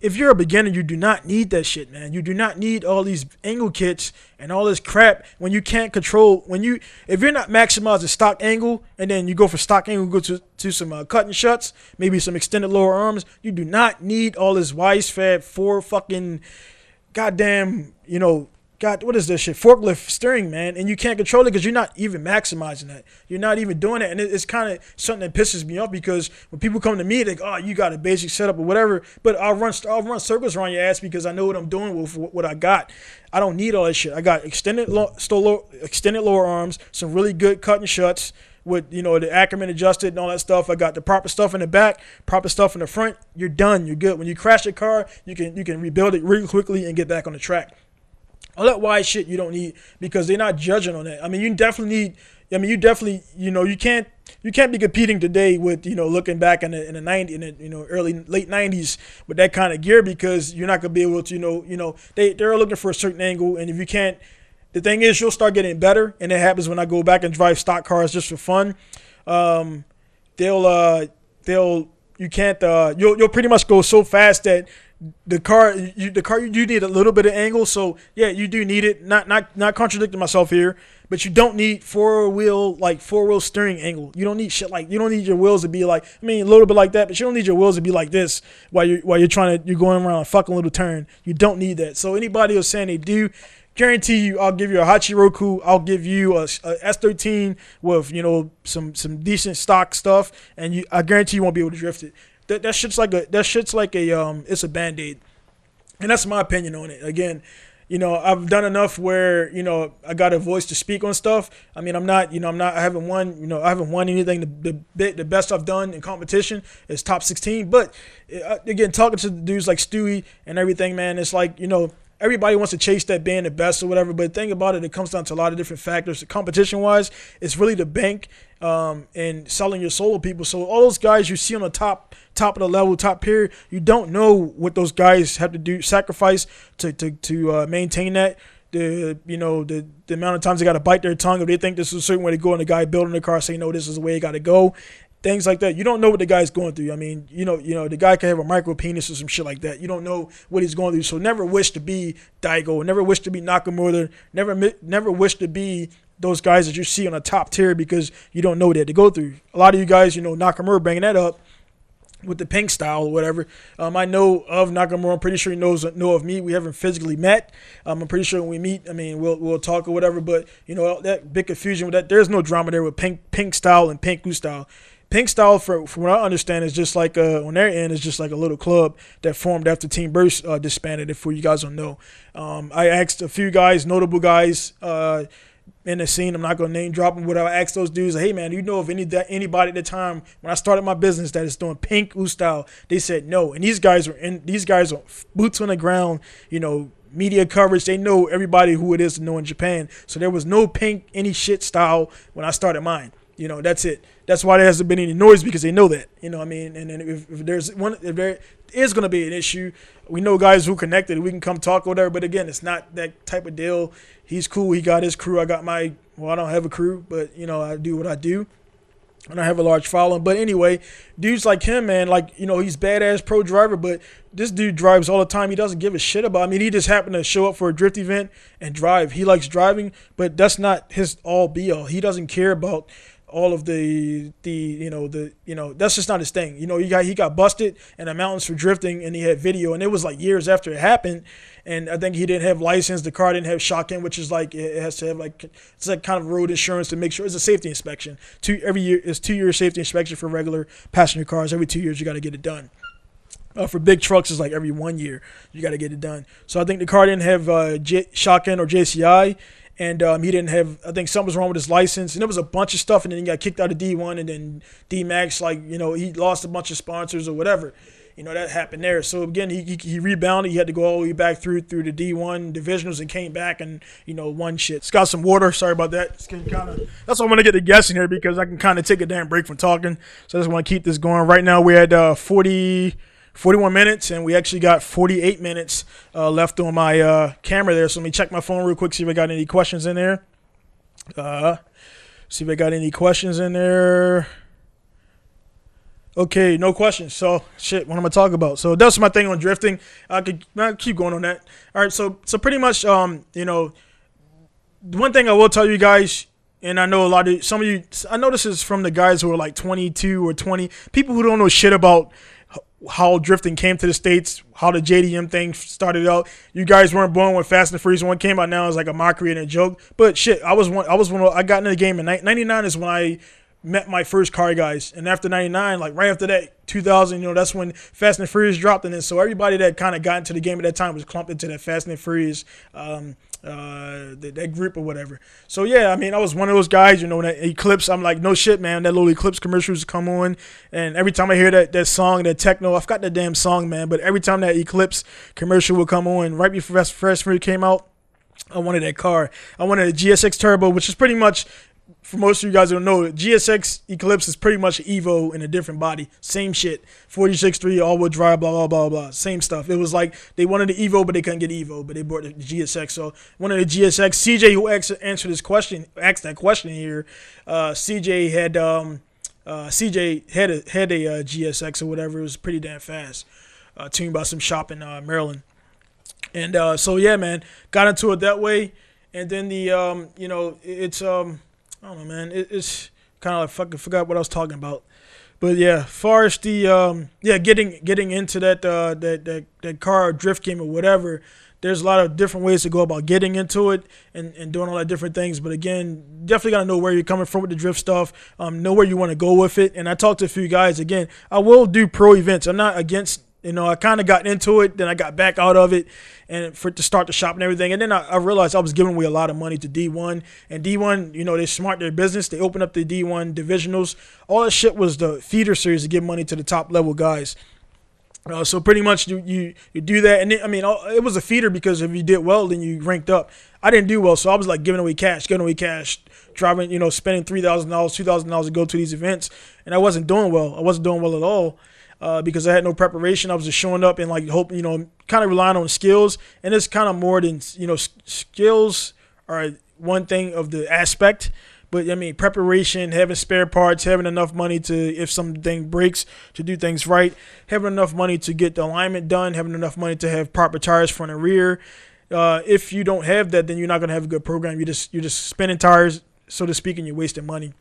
if you're a beginner, you do not need that shit, man. You do not need all these angle kits and all this crap when you can't control. If you're not maximizing stock angle, and then you go for stock angle, go to some cut and shuts, maybe some extended lower arms. You do not need all this wise fab for fucking goddamn, you know, what is this shit? Forklift steering, man, and you can't control it because you're not even maximizing that. You're not even doing it, and it's kind of something that pisses me off because when people come to me, they go, "Oh, you got a basic setup or whatever," but I'll run circles around your ass because I know what I'm doing with what I got. I don't need all that shit. I got extended lower arms, some really good cut and shuts with, you know, the Ackerman adjusted and all that stuff. I got the proper stuff in the back, proper stuff in the front. You're done. You're good. When you crash your car, you can rebuild it really quickly and get back on the track. All that wise shit you don't need because they're not judging on that. I mean, you can't be competing today with, you know, looking back in the late 90s with that kind of gear because you're not going to be able to, they're looking for a certain angle. And if you can't, the thing is you'll start getting better. And it happens when I go back and drive stock cars just for fun. They'll you can't you'll pretty much go so fast that the car you do need a little bit of angle. So yeah, you do need it. Not contradicting myself here, but you don't need four wheel steering angle. You don't need shit like, you don't need your wheels to be like, I mean a little bit like that, but you don't need your wheels to be like this while you're going around a fucking little turn. You don't need that. So anybody who's saying they do, guarantee you, I'll give you a Hachiroku. I'll give you a S13 with, you know, some decent stock stuff, and I guarantee you won't be able to drift it. That shit's like a it's a Band-Aid, and that's my opinion on it. Again, you know, I've done enough where, you know, I got a voice to speak on stuff. I mean, I haven't won anything. The best I've done in competition is top 16. But again, talking to the dudes like Stewie and everything, man, it's like, you know, everybody wants to chase that being the best or whatever, but the thing about it, it comes down to a lot of different factors. Competition-wise, it's really the bank and selling your soul to people. So all those guys you see on the top of the level, top tier, you don't know what those guys have to do, sacrifice to maintain that. The amount of times they got to bite their tongue if they think this is a certain way to go, and the guy building the car say, no, this is the way it got to go. Things like that. You don't know what the guy's going through. I mean, you know, the guy can have a micro penis or some shit like that. You don't know what he's going through. So never wish to be Daigo. Never wish to be Nakamura. Never wish to be those guys that you see on a top tier, because you don't know what they had to go through. A lot of you guys, you know, Nakamura bringing that up with the Pink Style or whatever. I know of Nakamura. I'm pretty sure he knows of me. We haven't physically met. I'm pretty sure when we meet, I mean, we'll talk or whatever. But you know, that big confusion with that. There's no drama there with Pink Style and Pinku Style. Pink Style, from what I understand, is just like on their end, is just like a little club that formed after Team Burst disbanded. If you guys don't know, I asked a few guys, notable guys in the scene. I'm not gonna name drop them, but I asked those dudes, hey man, do you know of anybody at the time when I started my business that is doing Pinku Style? They said no, and these guys are boots on the ground, you know. Media coverage, they know everybody who it is to know in Japan. So there was no pink any shit style when I started mine. You know, that's it. That's why there hasn't been any noise, because they know that. You know what I mean? And then if there is going to be an issue, we know guys who connected. We can come talk or whatever. But again, it's not that type of deal. He's cool. He got his crew. I got my, well, I don't have a crew, but, you know, I do what I do. And I have a large following. But anyway, dudes like him, man, like, you know, he's badass pro driver, but this dude drives all the time. He doesn't give a shit about it. I mean, he just happened to show up for a drift event and drive. He likes driving, but that's not his all be all. He doesn't care about all of the that's just not his thing. You know, he got busted in the mountains for drifting, and he had video, and it was like years after it happened, and I think he didn't have license. The car didn't have shotgun, which is like, it has to have like, it's like kind of road insurance to make sure it's a safety inspection. It's 2-year safety inspection for regular passenger cars. Every 2 years you got to get it done. For big trucks, it's like every 1 year you got to get it done. So I think the car didn't have shotgun or JCI. And he didn't have, I think something was wrong with his license. And there was a bunch of stuff. And then he got kicked out of D1. And then D-Max, like, you know, he lost a bunch of sponsors or whatever. You know, that happened there. So, again, he rebounded. He had to go all the way back through the D1 divisionals and came back and, you know, won shit. It's got some water. Sorry about that. It's kinda, that's why I'm going to get the guests in here, because I can kind of take a damn break from talking. So I just want to keep this going. Right now we're at 41 minutes, and we actually got 48 minutes left on my camera there. So let me check my phone real quick, see if I got any questions in there. Okay, no questions. So, shit, what am I talking about? So that's my thing on drifting. I could keep going on that. All right, so pretty much, you know, one thing I will tell you guys, and I know some of you, I know this is from the guys who are like 22 or 20, people who don't know shit about how drifting came to the States, how the JDM thing started out. You guys weren't born when Fast and Furious 1 came out. Now it's like a mockery and a joke. But shit, I got into the game in 99 is when I met my first car guys. And after 99, like right after that, 2000, you know, that's when Fast and Furious dropped. And then so everybody that kind of got into the game at that time was clumped into that Fast and Furious that group or whatever. So yeah, I mean, I was one of those guys, you know, when that Eclipse, I'm like, no shit, man, that little Eclipse commercials come on, and every time I hear that song, that techno, I forgot the damn song, man, but every time that Eclipse commercial would come on, right before Fresh Fruit came out, I wanted that car. I wanted a GSX Turbo, which is pretty much, for most of you guys who don't know, GSX Eclipse is pretty much Evo in a different body. Same shit. 46.3, all-wheel drive, blah, blah, blah, blah. Same stuff. It was like they wanted the Evo, but they couldn't get Evo, but they bought the GSX. So one of the GSX, CJ, who asked that question here, CJ had CJ had a GSX or whatever. It was pretty damn fast, tuned by some shop in Maryland. And so, yeah, man, got into it that way. And then the, you know, it's, I don't know, man, it's kind of like fucking forgot what I was talking about. But, yeah, far as the, yeah, getting into that, that car or drift game or whatever, there's a lot of different ways to go about getting into it and doing all that different things. But, again, definitely got to know where you're coming from with the drift stuff, know where you want to go with it. And I talked to a few guys. Again, I will do pro events. I'm not against. You know, I kind of got into it, then I got back out of it and to start the shop and everything. And then I realized I was giving away a lot of money to D1. And D1, you know, they're smart, their business. They opened up the D1 divisionals. All that shit was the feeder series to give money to the top-level guys. So pretty much you do that. And then, I mean, it was a feeder because if you did well, then you ranked up. I didn't do well, so I was, like, giving away cash, driving, you know, spending $3,000, $2,000 to go to these events. And I wasn't doing well. I wasn't doing well at all. Because I had no preparation. I was just showing up and like hoping, you know, kind of relying on skills. And it's kind of more than, you know, skills are one thing of the aspect. But, I mean, preparation, having spare parts, having enough money to, if something breaks, to do things right, having enough money to get the alignment done, having enough money to have proper tires front and rear. If you don't have that, then you're not going to have a good program. You're just spinning tires, so to speak, and you're wasting money.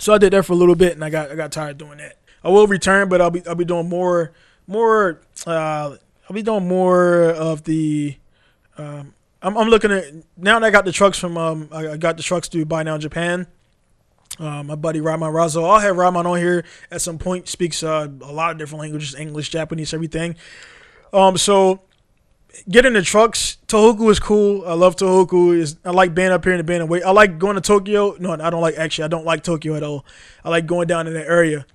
So I did that for a little bit, and I got tired of doing that. I will return, but I'll be doing more. I'll be doing more of the. I'm looking at now that I got the trucks from. I got the trucks to buy now in Japan. My buddy Rahman Razo. I'll have Rahman on here at some point. Speaks a lot of different languages: English, Japanese, everything. So getting the trucks. Tohoku is cool. I love Tohoku. I like being up here in the band away. I like going to Tokyo. No, I don't like. Actually, I don't like Tokyo at all. I like going down in that area.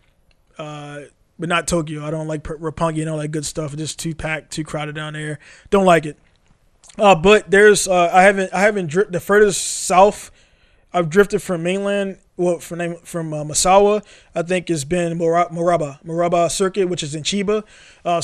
But not Tokyo. I don't like Roppongi and all that good stuff. It's just too packed, too crowded down there. Don't like it. But there's I haven't drifted the furthest south. I've drifted from mainland. Well, from Misawa, I think it's been Moraba Circuit, which is in Chiba.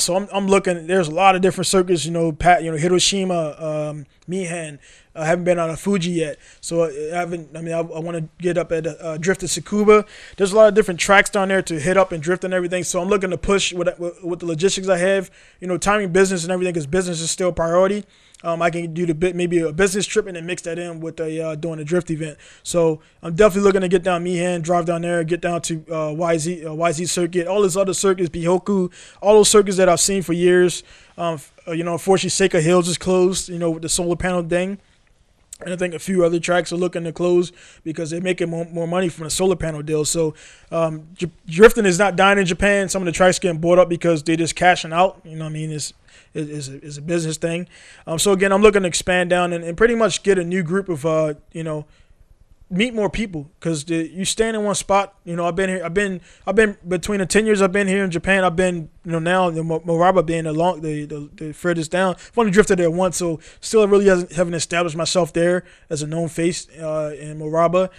So I'm looking. There's a lot of different circuits. You know, Hiroshima, Meihan. I haven't been on a Fuji yet, so I haven't. I mean, I want to get up at drift at Tsukuba. There's a lot of different tracks down there to hit up and drift and everything. So I'm looking to push with the logistics I have. You know, timing business and everything because business is still priority. I can do maybe a business trip and then mix that in with doing a drift event. So I'm definitely looking to get down Meihan, drive down there, get down to YZ Circuit, all these other circuits, Bihoku, all those circuits that I've seen for years. You know, unfortunately, Seika Hills is closed, you know, with the solar panel thing. And I think a few other tracks are looking to close because they're making more money from the solar panel deal. So drifting is not dying in Japan. Some of the tracks getting bought up because they're just cashing out. You know what I mean? It's a business thing. So, again, I'm looking to expand down and pretty much get a new group of, you know, meet more people because you stand in one spot. You know, I've been here. I've been between the 10 years I've been here in Japan. I've been, you know, now the Moraba being the furthest down. I've only drifted there once, so still really haven't established myself there as a known face in Moraba.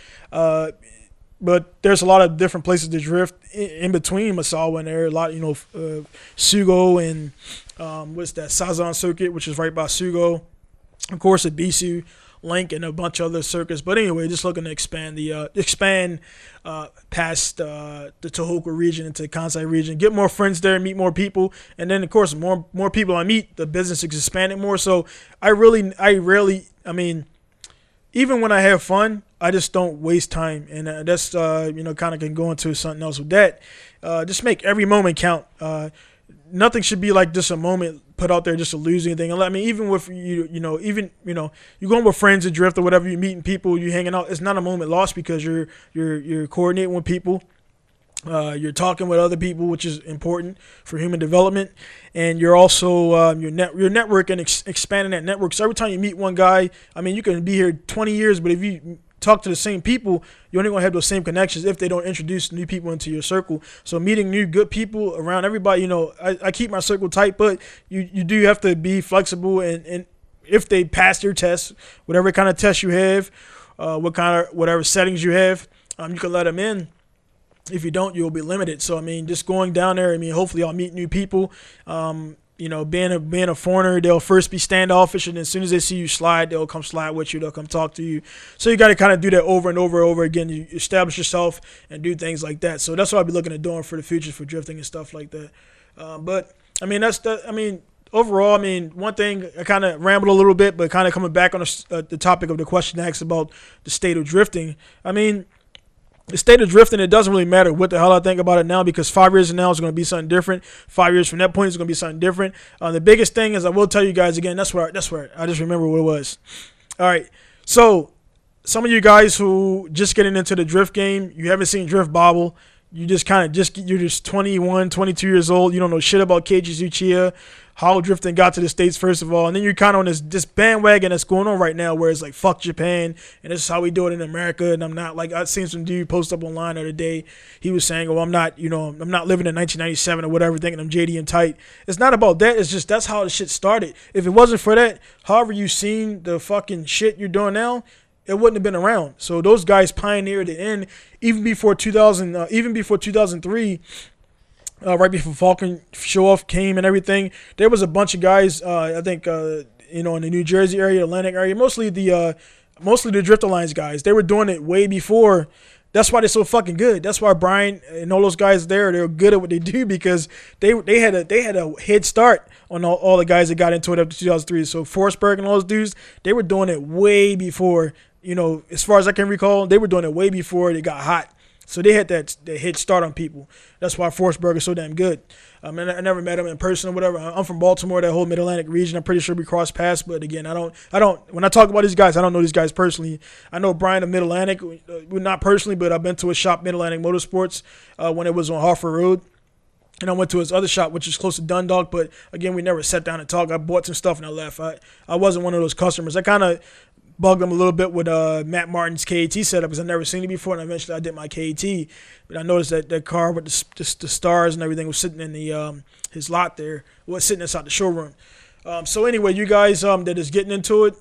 But there's a lot of different places to drift in between Masao and there. A lot, you know, Sugo and what's that Sazan Circuit, which is right by Sugo. Of course, at Bisu. Link and a bunch of other circuits, but anyway, just looking to expand the past the Tohoku region into the Kansai region, get more friends there, meet more people, and then of course more people I meet, the business is expanded more. So I rarely, I mean, even when I have fun, I just don't waste time, and that's you know, kind of can go into something else with that. Just make every moment count. Nothing should be like just a moment put out there just to lose anything. I mean, even with you know, you're going with friends to drift or whatever, you're meeting people, you're hanging out. It's not a moment lost because you're coordinating with people. You're talking with other people, which is important for human development, and you're also your network and expanding that network. So every time you meet one guy, I mean, you can be here 20 years, but if you talk to the same people, you're only going to have those same connections if they don't introduce new people into your circle. So meeting new good people around everybody, you know, I keep my circle tight, but you do have to be flexible, and if they pass your tests, whatever kind of test you have, whatever settings you have, you can let them in. If you don't, you'll be limited. So I mean, just going down there, I mean, hopefully I'll meet new people. you know, being a foreigner, they'll first be standoffish, and as soon as they see you slide, they'll come slide with you, they'll come talk to you. So you got to kind of do that over and over and over again. You establish yourself and do things like that. So that's what I'll be looking at doing for the future, for drifting and stuff like that. But I mean, overall, I mean, one thing, I kind of rambled a little bit, but kind of coming back on the topic of the question I asked about the state of drifting. I mean, the state of drifting, it doesn't really matter what the hell I think about it now, because 5 years from now it's going to be something different. 5 years from that point it's going to be something different. The biggest thing is, I will tell you guys again, that's where I just remember what it was. All right, so some of you guys who just getting into the drift game, you haven't seen Drift Bobble. You just kind of you're just 21, 22 years old. You don't know shit about Keiji Tsuchiya, how drifting got to the States, first of all. And then you're kind of on this bandwagon that's going on right now, where it's like, fuck Japan, and this is how we do it in America. And I'm not, like, I seen some dude post up online the other day. He was saying, oh, I'm not living in 1997 or whatever, thinking I'm JD and tight. It's not about that. It's just that's how the shit started. If it wasn't for that, however you seen the fucking shit you're doing now, it wouldn't have been around. So those guys pioneered it in even before 2003, right before Falcon show off came and everything. There was a bunch of guys, I think, you know, in the New Jersey area, Atlantic area, mostly the Drift Alliance guys. They were doing it way before. That's why they're so fucking good. That's why Brian and all those guys there, they're good at what they do, because they had a head start on all the guys that got into it up to 2003. So Forsberg and all those dudes, they were doing it way before. You know, as far as I can recall, they were doing it way before they got hot. So they had that head start on people. That's why Forsberg is so damn good. And I never met him in person or whatever. I'm from Baltimore, that whole Mid-Atlantic region. I'm pretty sure we crossed paths, but again, I don't. When I talk about these guys, I don't know these guys personally. I know Brian of Mid-Atlantic, not personally, but I've been to his shop, Mid-Atlantic Motorsports, when it was on Harford Road. And I went to his other shop, which is close to Dundalk, but again, we never sat down and talked. I bought some stuff and I left. I wasn't one of those customers. I kind of bugged them a little bit with Matt Martin's KAT setup, because I've never seen it before, and eventually I did my KAT. But I noticed that that car with the stars and everything was sitting in the his lot there, was sitting inside the showroom. So anyway, you guys that is getting into it,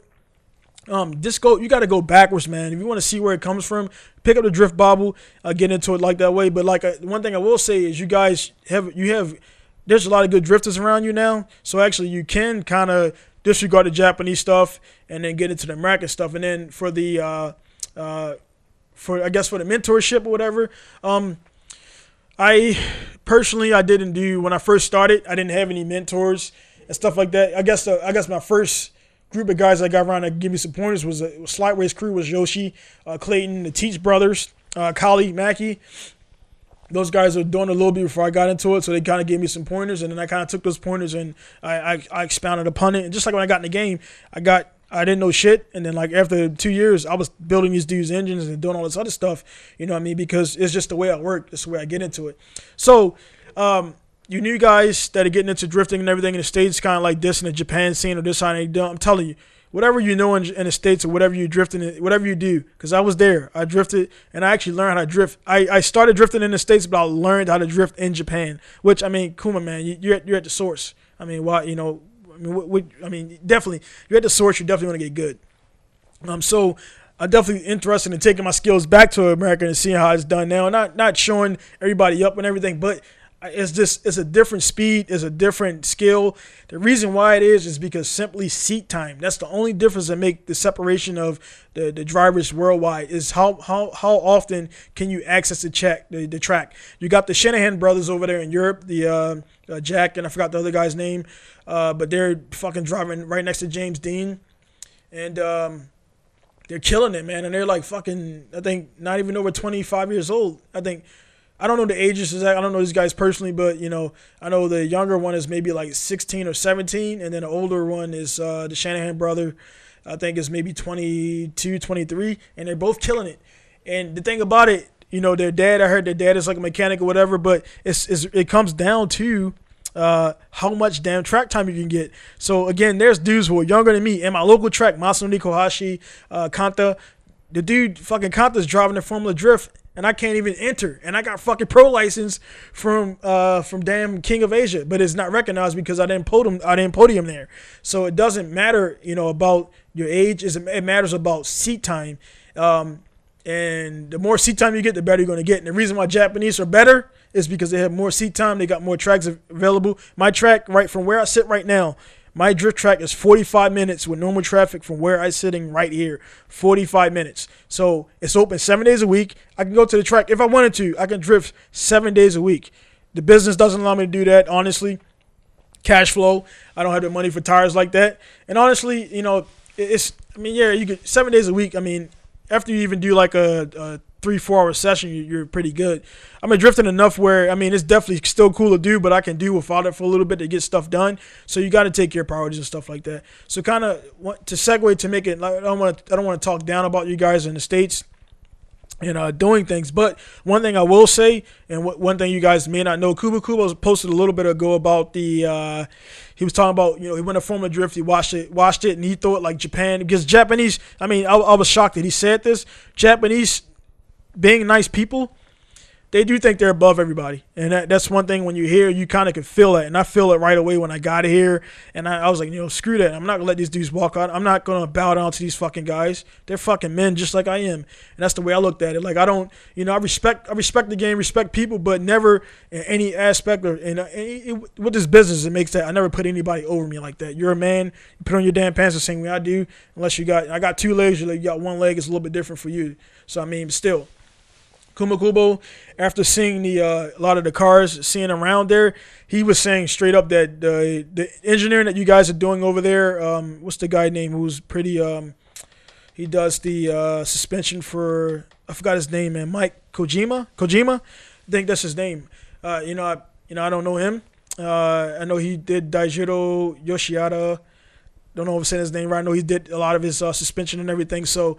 you got to go backwards, man. If you want to see where it comes from, pick up the Drift Bible, get into it like that way. But like one thing I will say is, you guys have there's a lot of good drifters around you now, so actually you can kind of disregard the Japanese stuff and then get into the American stuff. And then for the for the mentorship or whatever, I personally, when I first started, I didn't have any mentors and stuff like that. I guess my first group of guys I got around that give me some pointers was a Slight Race crew, was Yoshi, Clayton, the Teach brothers, Kali Mackey. Those guys were doing a little bit before I got into it, so they kind of gave me some pointers, and then I kind of took those pointers and I expounded upon it. And just like when I got in the game, I didn't know shit, and then like after 2 years, I was building these dudes' engines and doing all this other stuff, you know what I mean, because it's just the way I work. It's the way I get into it. So you new guys that are getting into drifting and everything in the States, kind of like this in the Japan scene or this side, I'm telling you, whatever you know in the States, or whatever you're drifting, whatever you do, because I was there. I drifted, and I actually learned how to drift. I started drifting in the States, but I learned how to drift in Japan, which, I mean, Kuma, man, you're at the source. I mean, why, you know, I mean, definitely, you're at the source, you definitely want to get good. So I'm definitely interested in taking my skills back to America and seeing how it's done now, not showing everybody up and everything, but it's a different speed, it's a different skill. The reason why it is because simply seat time. That's the only difference that make the separation of the drivers worldwide, is how often can you access the track. You got the Shanahan brothers over there in Europe, the Jack, and I forgot the other guy's name, but they're fucking driving right next to James Dean, and they're killing it, man. And they're like fucking, I think, not even over 25 years old, I think. I don't know the ages exact. I don't know these guys personally, but you know, I know the younger one is maybe like 16 or 17, and then the older one is the Shanahan brother, I think, is maybe 22, 23, and they're both killing it. And the thing about it, you know, their dad, I heard their dad is like a mechanic or whatever, but it comes down to how much damn track time you can get. So again, there's dudes who are younger than me in my local track, Masao Nikohashi, Kanta. The dude, fucking Kanta's driving the Formula Drift, and I can't even enter. And I got fucking pro license from damn King of Asia, but it's not recognized because I didn't podium there. So it doesn't matter, you know, about your age. It matters about seat time. And the more seat time you get, the better you're going to get. And the reason why Japanese are better is because they had more seat time. They got more tracks available. My track, right from where I sit right now, my drift track is 45 minutes with normal traffic from where I'm sitting right here. 45 minutes. So it's open 7 days a week. I can go to the track if I wanted to. I can drift 7 days a week. The business doesn't allow me to do that, honestly. Cash flow. I don't have the money for tires like that. And honestly, you know, it's, I mean, yeah, you could 7 days a week. I mean, after you even do like a 3-4 hour session, you're pretty good. I've been drifting enough where, I mean, it's definitely still cool to do, but I can do without it for a little bit to get stuff done. So you got to take your priorities and stuff like that. So kind of to segue to make it, like, I don't want to talk down about you guys in the States and doing things, but one thing I will say, and one thing you guys may not know, Kubo posted a little bit ago about the he was talking about, you know, he went to Formula Drift, he watched it, and he thought like Japan, because Japanese, I mean, I was shocked that he said this. Japanese, being nice people, they do think they're above everybody, and that's one thing. When you hear, you kind of can feel that, and I feel it right away when I got here. And I was like, you know, screw that. I'm not gonna let these dudes walk out. I'm not gonna bow down to these fucking guys. They're fucking men, just like I am. And that's the way I looked at it. Like, I don't, you know, I respect the game, respect people, but never in any aspect or with this business, it makes that I never put anybody over me like that. You're a man. You put on your damn pants the same way I do. Unless I got 2 legs, you got 1 leg. It's a little bit different for you. So I mean, still. Kubo, after seeing a lot of the cars, seeing around there, he was saying straight up that the engineering that you guys are doing over there, what's the guy name who's pretty, he does the suspension for, I forgot his name, man, Mike Kojima, I think that's his name. I don't know him. I know he did Daijiro Yoshiada. Don't know if I'm saying his name right. I know he did a lot of his suspension and everything. So,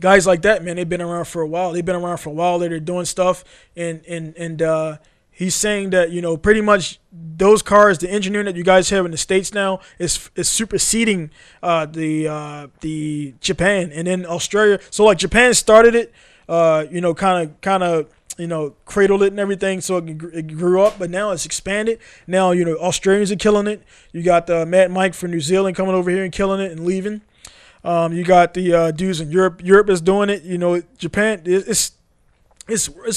guys like that, man, they've been around for a while. They're doing stuff, and he's saying that, you know, pretty much those cars, the engineering that you guys have in the States now is superseding the Japan and then Australia. So like Japan started it, you know, kind of. You know, cradled it and everything, so it grew up, but now it's expanded. Now, you know, Australians are killing it. You got the Mad Mike from New Zealand coming over here and killing it and leaving. You got the dudes in Europe. Europe is doing it. You know, Japan, it's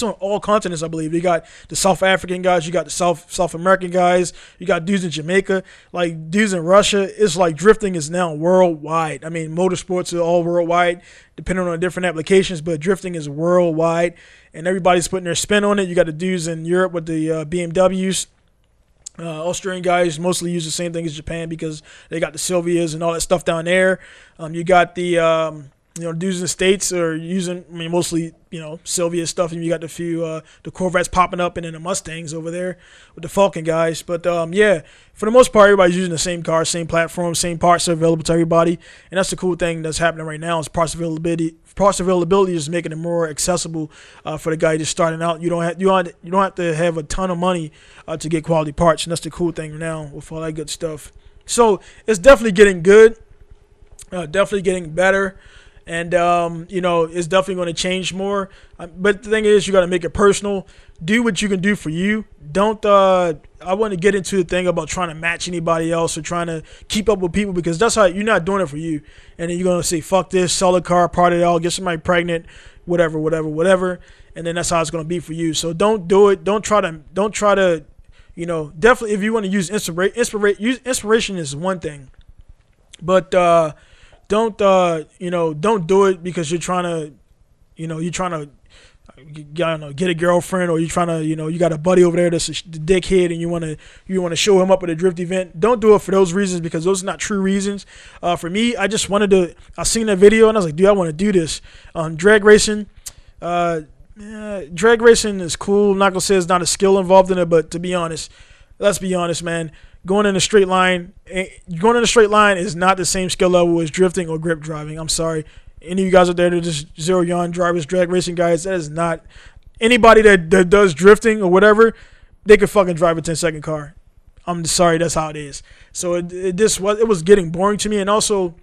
on all continents, I believe. You got the South African guys. You got the South American guys. You got dudes in Jamaica, like dudes in Russia. It's like drifting is now worldwide. I mean, motorsports are all worldwide, depending on different applications, but drifting is worldwide, and everybody's putting their spin on it. You got the dudes in Europe with the BMWs. Australian guys mostly use the same thing as Japan because they got the Silvias and all that stuff down there. You got the dudes in the States are using, I mean, mostly, you know, Silvia stuff, and you got the few the Corvettes popping up, and then the Mustangs over there with the Falcon guys. But yeah, for the most part, everybody's using the same car, same platform, same parts are available to everybody, and that's the cool thing that's happening right now is parts availability. Parts availability is making it more accessible for the guy just starting out. You don't have to have a ton of money to get quality parts, and that's the cool thing now with all that good stuff. So it's definitely getting good, definitely getting better. And, you know, it's definitely going to change more. But the thing is, you got to make it personal. Do what you can do for you. Don't I want to get into the thing about trying to match anybody else or trying to keep up with people, because that's how you're not doing it for you. And then you're going to say, fuck this, sell the car, part it out, get somebody pregnant, whatever. And then that's how it's going to be for you. So don't do it. Don't try to, you know, definitely if you want to use inspiration is one thing. But, don't do it because you're trying to get a girlfriend, or you're trying to, you know, you got a buddy over there that's a dickhead and you want to show him up at a drift event. Don't do it for those reasons, because those are not true reasons. For me, I just wanted to, I seen that video and I was like, dude, I want to do this. Drag racing. Drag racing is cool. I'm not going to say it's not a skill involved in it, but to be honest, let's be honest, man. Going in a straight line is not the same skill level as drifting or grip driving. I'm sorry. Any of you guys out there that are just zero-yawn drivers, drag racing guys, that is not – anybody that does drifting or whatever, they could fucking drive a 10-second car. I'm sorry. That's how it is. So it was getting boring to me. And also,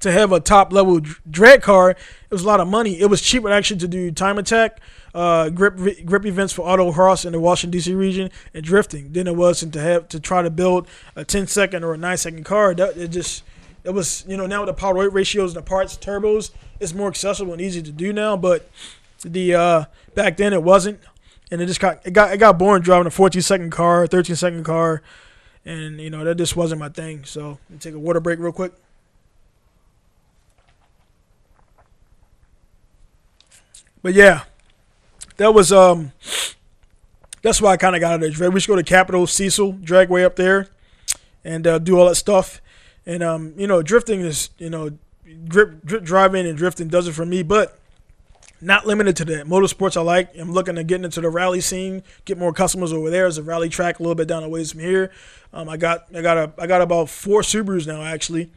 to have a top-level drag car, it was a lot of money. It was cheaper, actually, to do time attack, grip events for auto cross in the Washington D.C. region and drifting than it was to try to build a 10-second or a 9-second car. It was, you know, now with the power ratios and the parts, turbos, it's more accessible and easy to do now. But back then it wasn't. and it just got it got boring driving a 14-second car, 13-second car, and you know that just wasn't my thing. So let me take a water break real quick. But yeah, that was that's why I kind of got out of there. We should go to Capital Cecil Dragway up there and do all that stuff. And you know, drifting is, you know, grip driving and drifting does it for me, but not limited to that. Motorsports I like. I'm looking to get into the rally scene, get more customers over there. There's a rally track a little bit down the ways from here. I got about 4 Subarus now actually.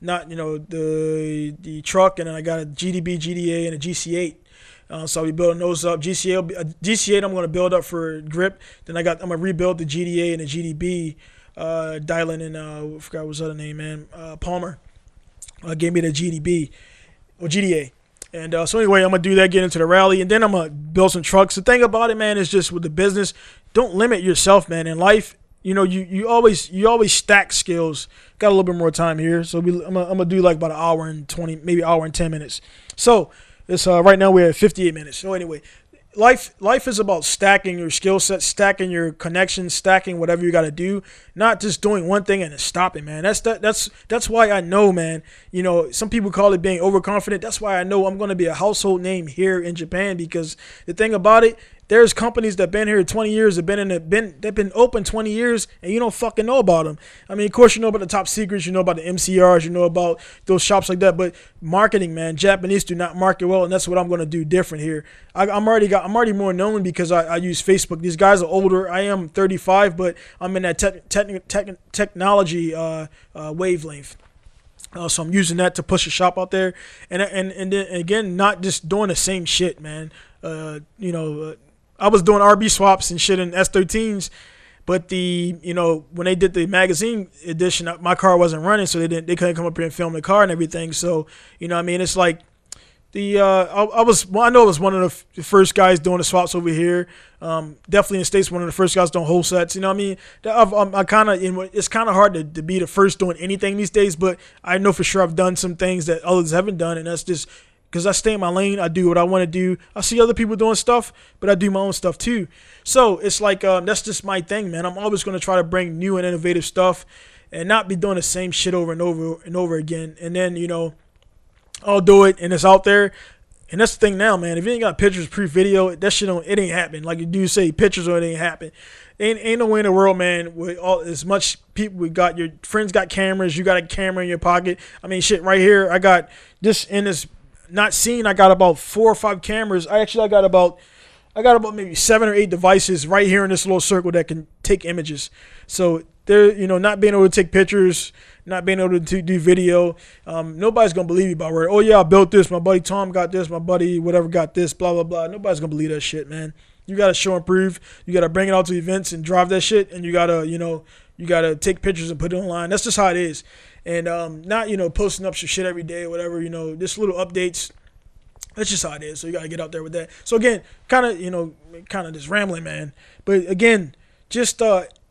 Not, you know, the truck, and then I got a GDB, GDA, and a GC8. So I'll be building those up. GC8 I'm going to build up for grip. Then I'm going to rebuild the GDA and the GDB. Dylan and I forgot what's other name, man. Palmer gave me the GDB or GDA. And so anyway, I'm going to do that, get into the rally, and then I'm going to build some trucks. The thing about it, man, is just with the business, don't limit yourself, man. In life, you know, you always stack skills. Got a little bit more time here, so I'm going to do like about an hour and 20, maybe hour and 10 minutes. So it's right now we're at 58 minutes. So anyway, life is about stacking your skill set, stacking your connections, stacking whatever you got to do, not just doing one thing and then stopping, man. That's why I know, man, you know, some people call it being overconfident. That's why I know I'm going to be a household name here in Japan, because the thing about it, there's companies that been here 20 years, they've been open 20 years, and you don't fucking know about them. I mean, of course, you know about the top secrets, you know about the MCRs, you know about those shops like that. But marketing, man, Japanese do not market well, and that's what I'm going to do different here. I'm already more known because I use Facebook. These guys are older. I am 35, but I'm in that technology wavelength. So I'm using that to push a shop out there, and then again, not just doing the same shit, man. You know. I was doing RB swaps and shit in S13s, but when they did the magazine edition, my car wasn't running, so they couldn't come up here and film the car and everything. So you know what I mean, it's like I know I was one of the first guys doing the swaps over here. Definitely in the States, one of the first guys doing whole sets. You know what I mean? It's kind of hard to be the first doing anything these days, but I know for sure I've done some things that others haven't done, and that's just because I stay in my lane, I do what I want to do. I see other people doing stuff, but I do my own stuff too. So it's like that's just my thing, man. I'm always going to try to bring new and innovative stuff and not be doing the same shit over and over and over again. And then, you know, I'll do it and it's out there. And that's the thing now, man. If you ain't got pictures, pre-video, that shit it ain't happen. Like you do say, pictures or it ain't happen. Ain't no way in the world, man, with all as much people we got. Your friends got cameras. You got a camera in your pocket. I mean, shit, right here, I got this in this not seen, I got about 4 or 5 cameras. I got about maybe 7 or 8 devices right here in this little circle that can take images. So they're, you know, not being able to take pictures, not being able to do video. Nobody's gonna believe you about where, oh yeah, I built this, my buddy Tom got this, my buddy whatever got this, blah blah blah. Nobody's gonna believe that shit, man. You gotta show and prove. You gotta bring it out to events and drive that shit, and you gotta, you know, you gotta take pictures and put it online. That's just how it is. And not, you know, posting up your shit every day or whatever, you know, just little updates. That's just how it is. So you got to get out there with that. So, again, kind of just rambling, man. But, again, just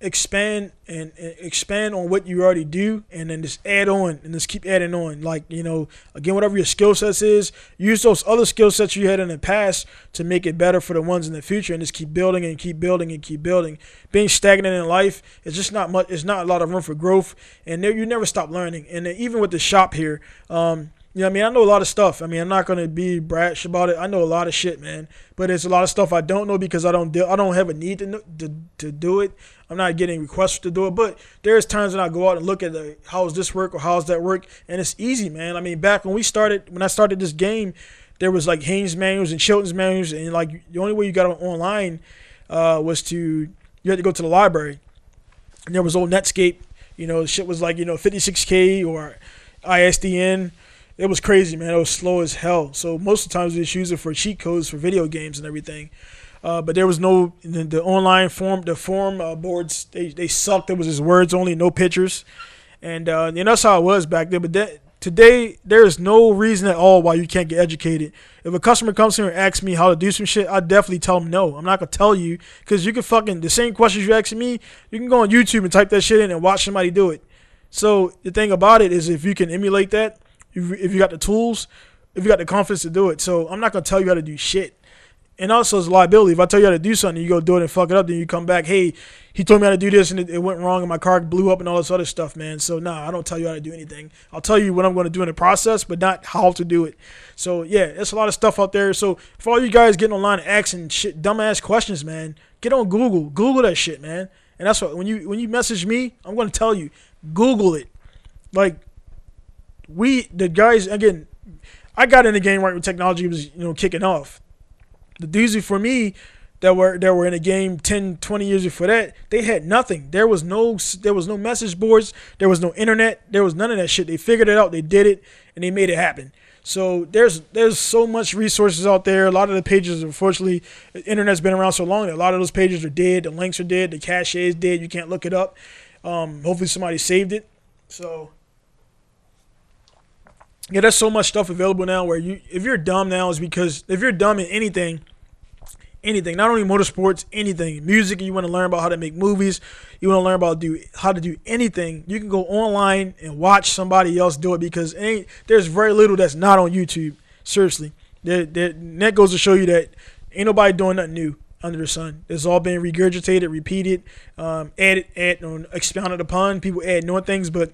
expand and expand on what you already do, and then just add on and just keep adding on. Like, you know, again, whatever your skill sets is, use those other skill sets you had in the past to make it better for the ones in the future, and just keep building and keep building and keep building. Being stagnant in life is just not much. It's not a lot of room for growth, and you never stop learning. And even with the shop here, you know what I mean? I know a lot of stuff. I mean, I'm not going to be brash about it. I know a lot of shit, man. But it's a lot of stuff I don't know because I don't have a need to do it. I'm not getting requests to do it. But there's times when I go out and look at how's this work or how's that work. And it's easy, man. I mean, back when I started this game, there was like Haynes manuals and Chilton's manuals. And like the only way you got online was you had to go to the library. And there was old Netscape. You know, shit was like, you know, 56K or ISDN. It was crazy, man. It was slow as hell. So most of the times we just use it for cheat codes for video games and everything. But there was no the online form, the forum boards. They sucked. It was just words only, no pictures, and that's how it was back then. But today there is no reason at all why you can't get educated. If a customer comes here and asks me how to do some shit, I definitely tell them no. I'm not gonna tell you, because you can fucking the same questions you asking me. You can go on YouTube and type that shit in and watch somebody do it. So the thing about it is, if you can emulate that. If you got the tools, if you got the confidence to do it. So I'm not going to tell you how to do shit. And also, it's a liability. If I tell you how to do something, you go do it and fuck it up, then you come back, hey, he told me how to do this, and it went wrong, and my car blew up and all this other stuff, man. So, nah, I don't tell you how to do anything. I'll tell you what I'm going to do in the process, but not how to do it. So, yeah, there's a lot of stuff out there. So, for all you guys getting online and asking shit, dumbass questions, man, get on Google. Google that shit, man. And that's what, when you message me, I'm going to tell you, Google it. Like, the guys, again, I got in the game right when technology was, kicking off. The dudes for me that were in the game 10, 20 years before that, they had nothing. There was no message boards. There was no internet. There was none of that shit. They figured it out. They did it, and they made it happen. So there's so much resources out there. A lot of the pages, unfortunately, the internet's been around so long that a lot of those pages are dead. The links are dead. The cache is dead. You can't look it up. Hopefully somebody saved it. So yeah, there's so much stuff available now where if you're dumb now, it's because if you're dumb in anything, not only motorsports, anything, music, you want to learn about how to make movies, you want to learn about how to do anything, you can go online and watch somebody else do it because there's very little that's not on YouTube. Seriously. That goes to show you that ain't nobody doing nothing new under the sun. It's all been regurgitated, repeated, added, expounded upon. People add new things, but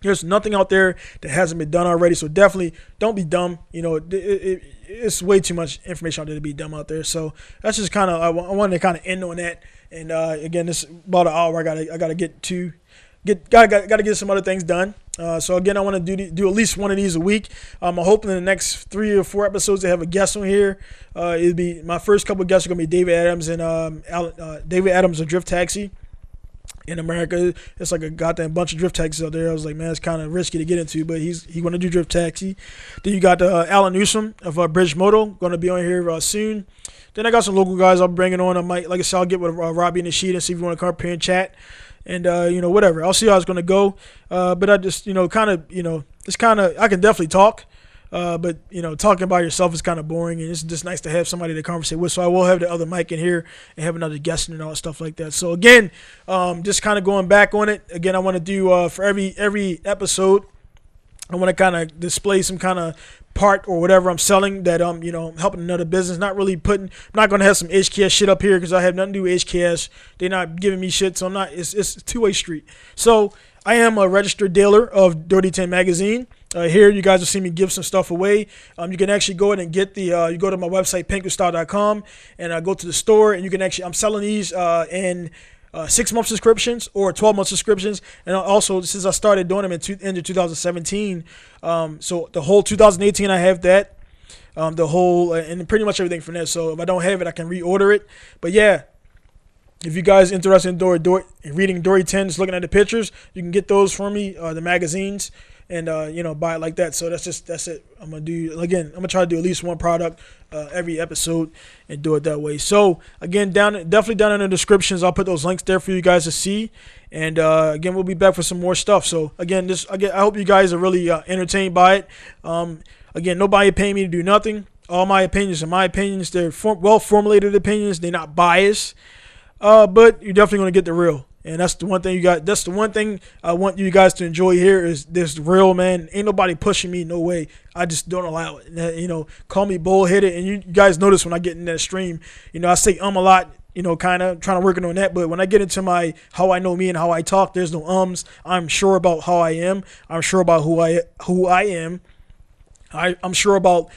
there's nothing out there that hasn't been done already, so definitely don't be dumb. It's way too much information out there to be dumb out there. So that's just kind of I wanted to kind of end on that. And again, this is about an hour. I gotta get some other things done. So again, I want to do at least one of these a week. I'm hoping in the next 3 or 4 episodes to have a guest on here. It'll be my first couple of guests are gonna be David Adams and David Adams of Drift Taxi. In America, it's like a goddamn bunch of drift taxis out there. I was like, man, it's kind of risky to get into, but he want to do drift taxi. Then you got Alan Newsom of Bridge Moto going to be on here soon. Then I got some local guys I'm bringing on. I might, like I said, I'll get with Robbie and the Sheet and see if you want to come up here and chat and whatever. I'll see how it's going to go. But I just I can definitely talk. But talking by yourself is kind of boring, and it's just nice to have somebody to conversate with. So I will have the other mic in here and have another guest and all that stuff like that. So again, just kind of going back on it. Again, I want to do for every episode, I want to kind of display some kind of part or whatever I'm selling that I'm helping another business. I'm not gonna have some HKS shit up here because I have nothing to do with HKS. They're not giving me shit, so I'm not. It's a two-way street. So I am a registered dealer of Dirty 10 Magazine. Here you guys will see me give some stuff away. You can actually go ahead and get the you go to my website pinkustyle.com and I go to the store, and you can actually I'm selling these in 6-month subscriptions or 12-month subscriptions. And also, since I started doing them in end of 2017, so the whole 2018 I have that. The whole and pretty much everything from there. So if I don't have it, I can reorder it. But yeah, if you guys are interested in reading Dory 10, just looking at the pictures, you can get those from me, the magazines. And, buy it like that. So that's it. I'm going to do, again, I'm going to try to do at least one product every episode and do it that way. So, again, definitely down in the descriptions, I'll put those links there for you guys to see. And, again, we'll be back for some more stuff. So, again, I hope you guys are really entertained by it. Again, nobody paid me to do nothing. All my opinions are my opinions. They're well-formulated opinions. They're not biased. But you're definitely going to get the real. And that's the one thing that's the one thing I want you guys to enjoy here is this real, man. Ain't nobody pushing me, no way. I just don't allow it. Call me bullheaded. And you guys notice when I get in that stream, I say a lot, kind of trying to work on that. But when I get into my how I know me and how I talk, there's no ums. I'm sure about how I am. I'm sure about who I am. I'm sure about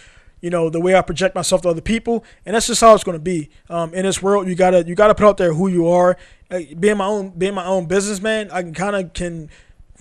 the way I project myself to other people, and that's just how it's going to be. In this world, you gotta put out there who you are. Being my own businessman, I can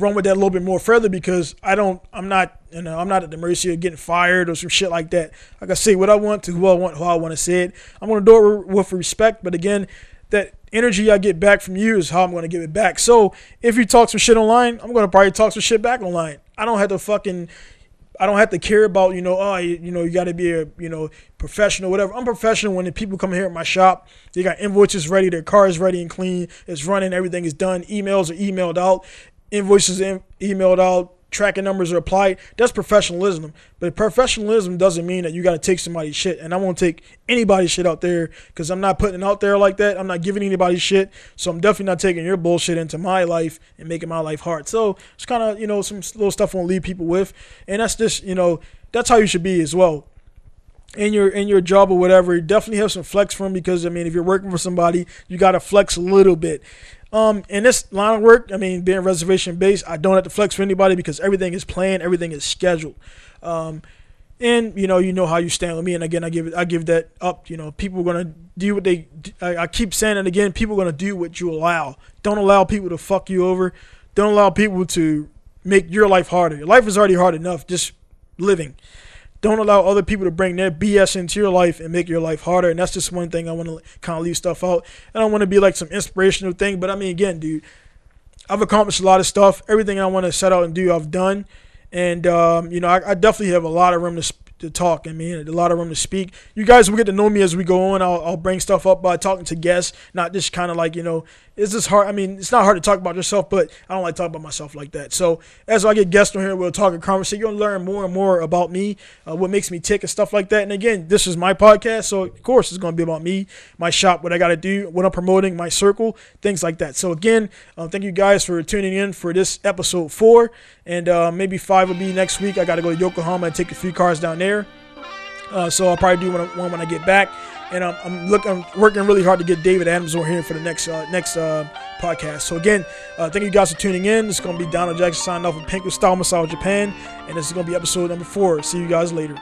run with that a little bit more further because I'm not at the mercy of getting fired or some shit like that. I can say what I want to who I want, how I want to say it. I'm going to do it with respect, but again, that energy I get back from you is how I'm going to give it back. So if you talk some shit online, I'm going to probably talk some shit back online. I don't have to care about, you got to be a, professional, whatever. I'm professional when the people come here at my shop. They got invoices ready. Their car is ready and clean. It's running. Everything is done. Emails are emailed out. Invoices are emailed out. Tracking numbers are applied. That's professionalism. But professionalism doesn't mean that you got to take somebody's shit. And I won't take anybody's shit out there because I'm not putting it out there like that. I'm not giving anybody shit. So I'm definitely not taking your bullshit into my life and making my life hard. So it's kind of, some little stuff I want to leave people with. And that's just, that's how you should be as well. in your job or whatever, you definitely have some flex room, because I mean, if you're working for somebody, you got to flex a little bit. In this line of work, I mean, being reservation based, I don't have to flex for anybody because everything is planned, everything is scheduled. And you know how you stand with me. And again, I give that up. You know, people are gonna do what they. I keep saying it again. People are gonna do what you allow. Don't allow people to fuck you over. Don't allow people to make your life harder. Your life is already hard enough just living. Don't allow other people to bring their BS into your life and make your life harder. And that's just one thing I want to kind of leave stuff out. I don't want to be like some inspirational thing, but I mean, again, dude, I've accomplished a lot of stuff. Everything I want to set out and do, I've done. And, you know, I definitely have a lot of room to talk. I mean, a lot of room to speak. You guys will get to know me as we go on. I'll bring stuff up by talking to guests, not just kind of like, you know, it's just hard. I mean, it's not hard to talk about yourself, but I don't like to talk about myself like that. So as I get guests on here, we'll talk and conversate. You'll learn more and more about me, what makes me tick and stuff like that. And again, this is my podcast, so of course it's going to be about me, my shop, what I got to do, what I'm promoting, my circle, things like that. So again, thank you guys for tuning in for this episode 4, and maybe 5 will be next week. I got to go to Yokohama and take a few cars down there. So I'll probably do one when I get back, and I'm working really hard to get David Adams over here for the next podcast. So again, thank you guys for tuning in. It's going to be Donald Jackson signing off with Pinku Style, Masao, Japan, and this is going to be episode number 4. See you guys later.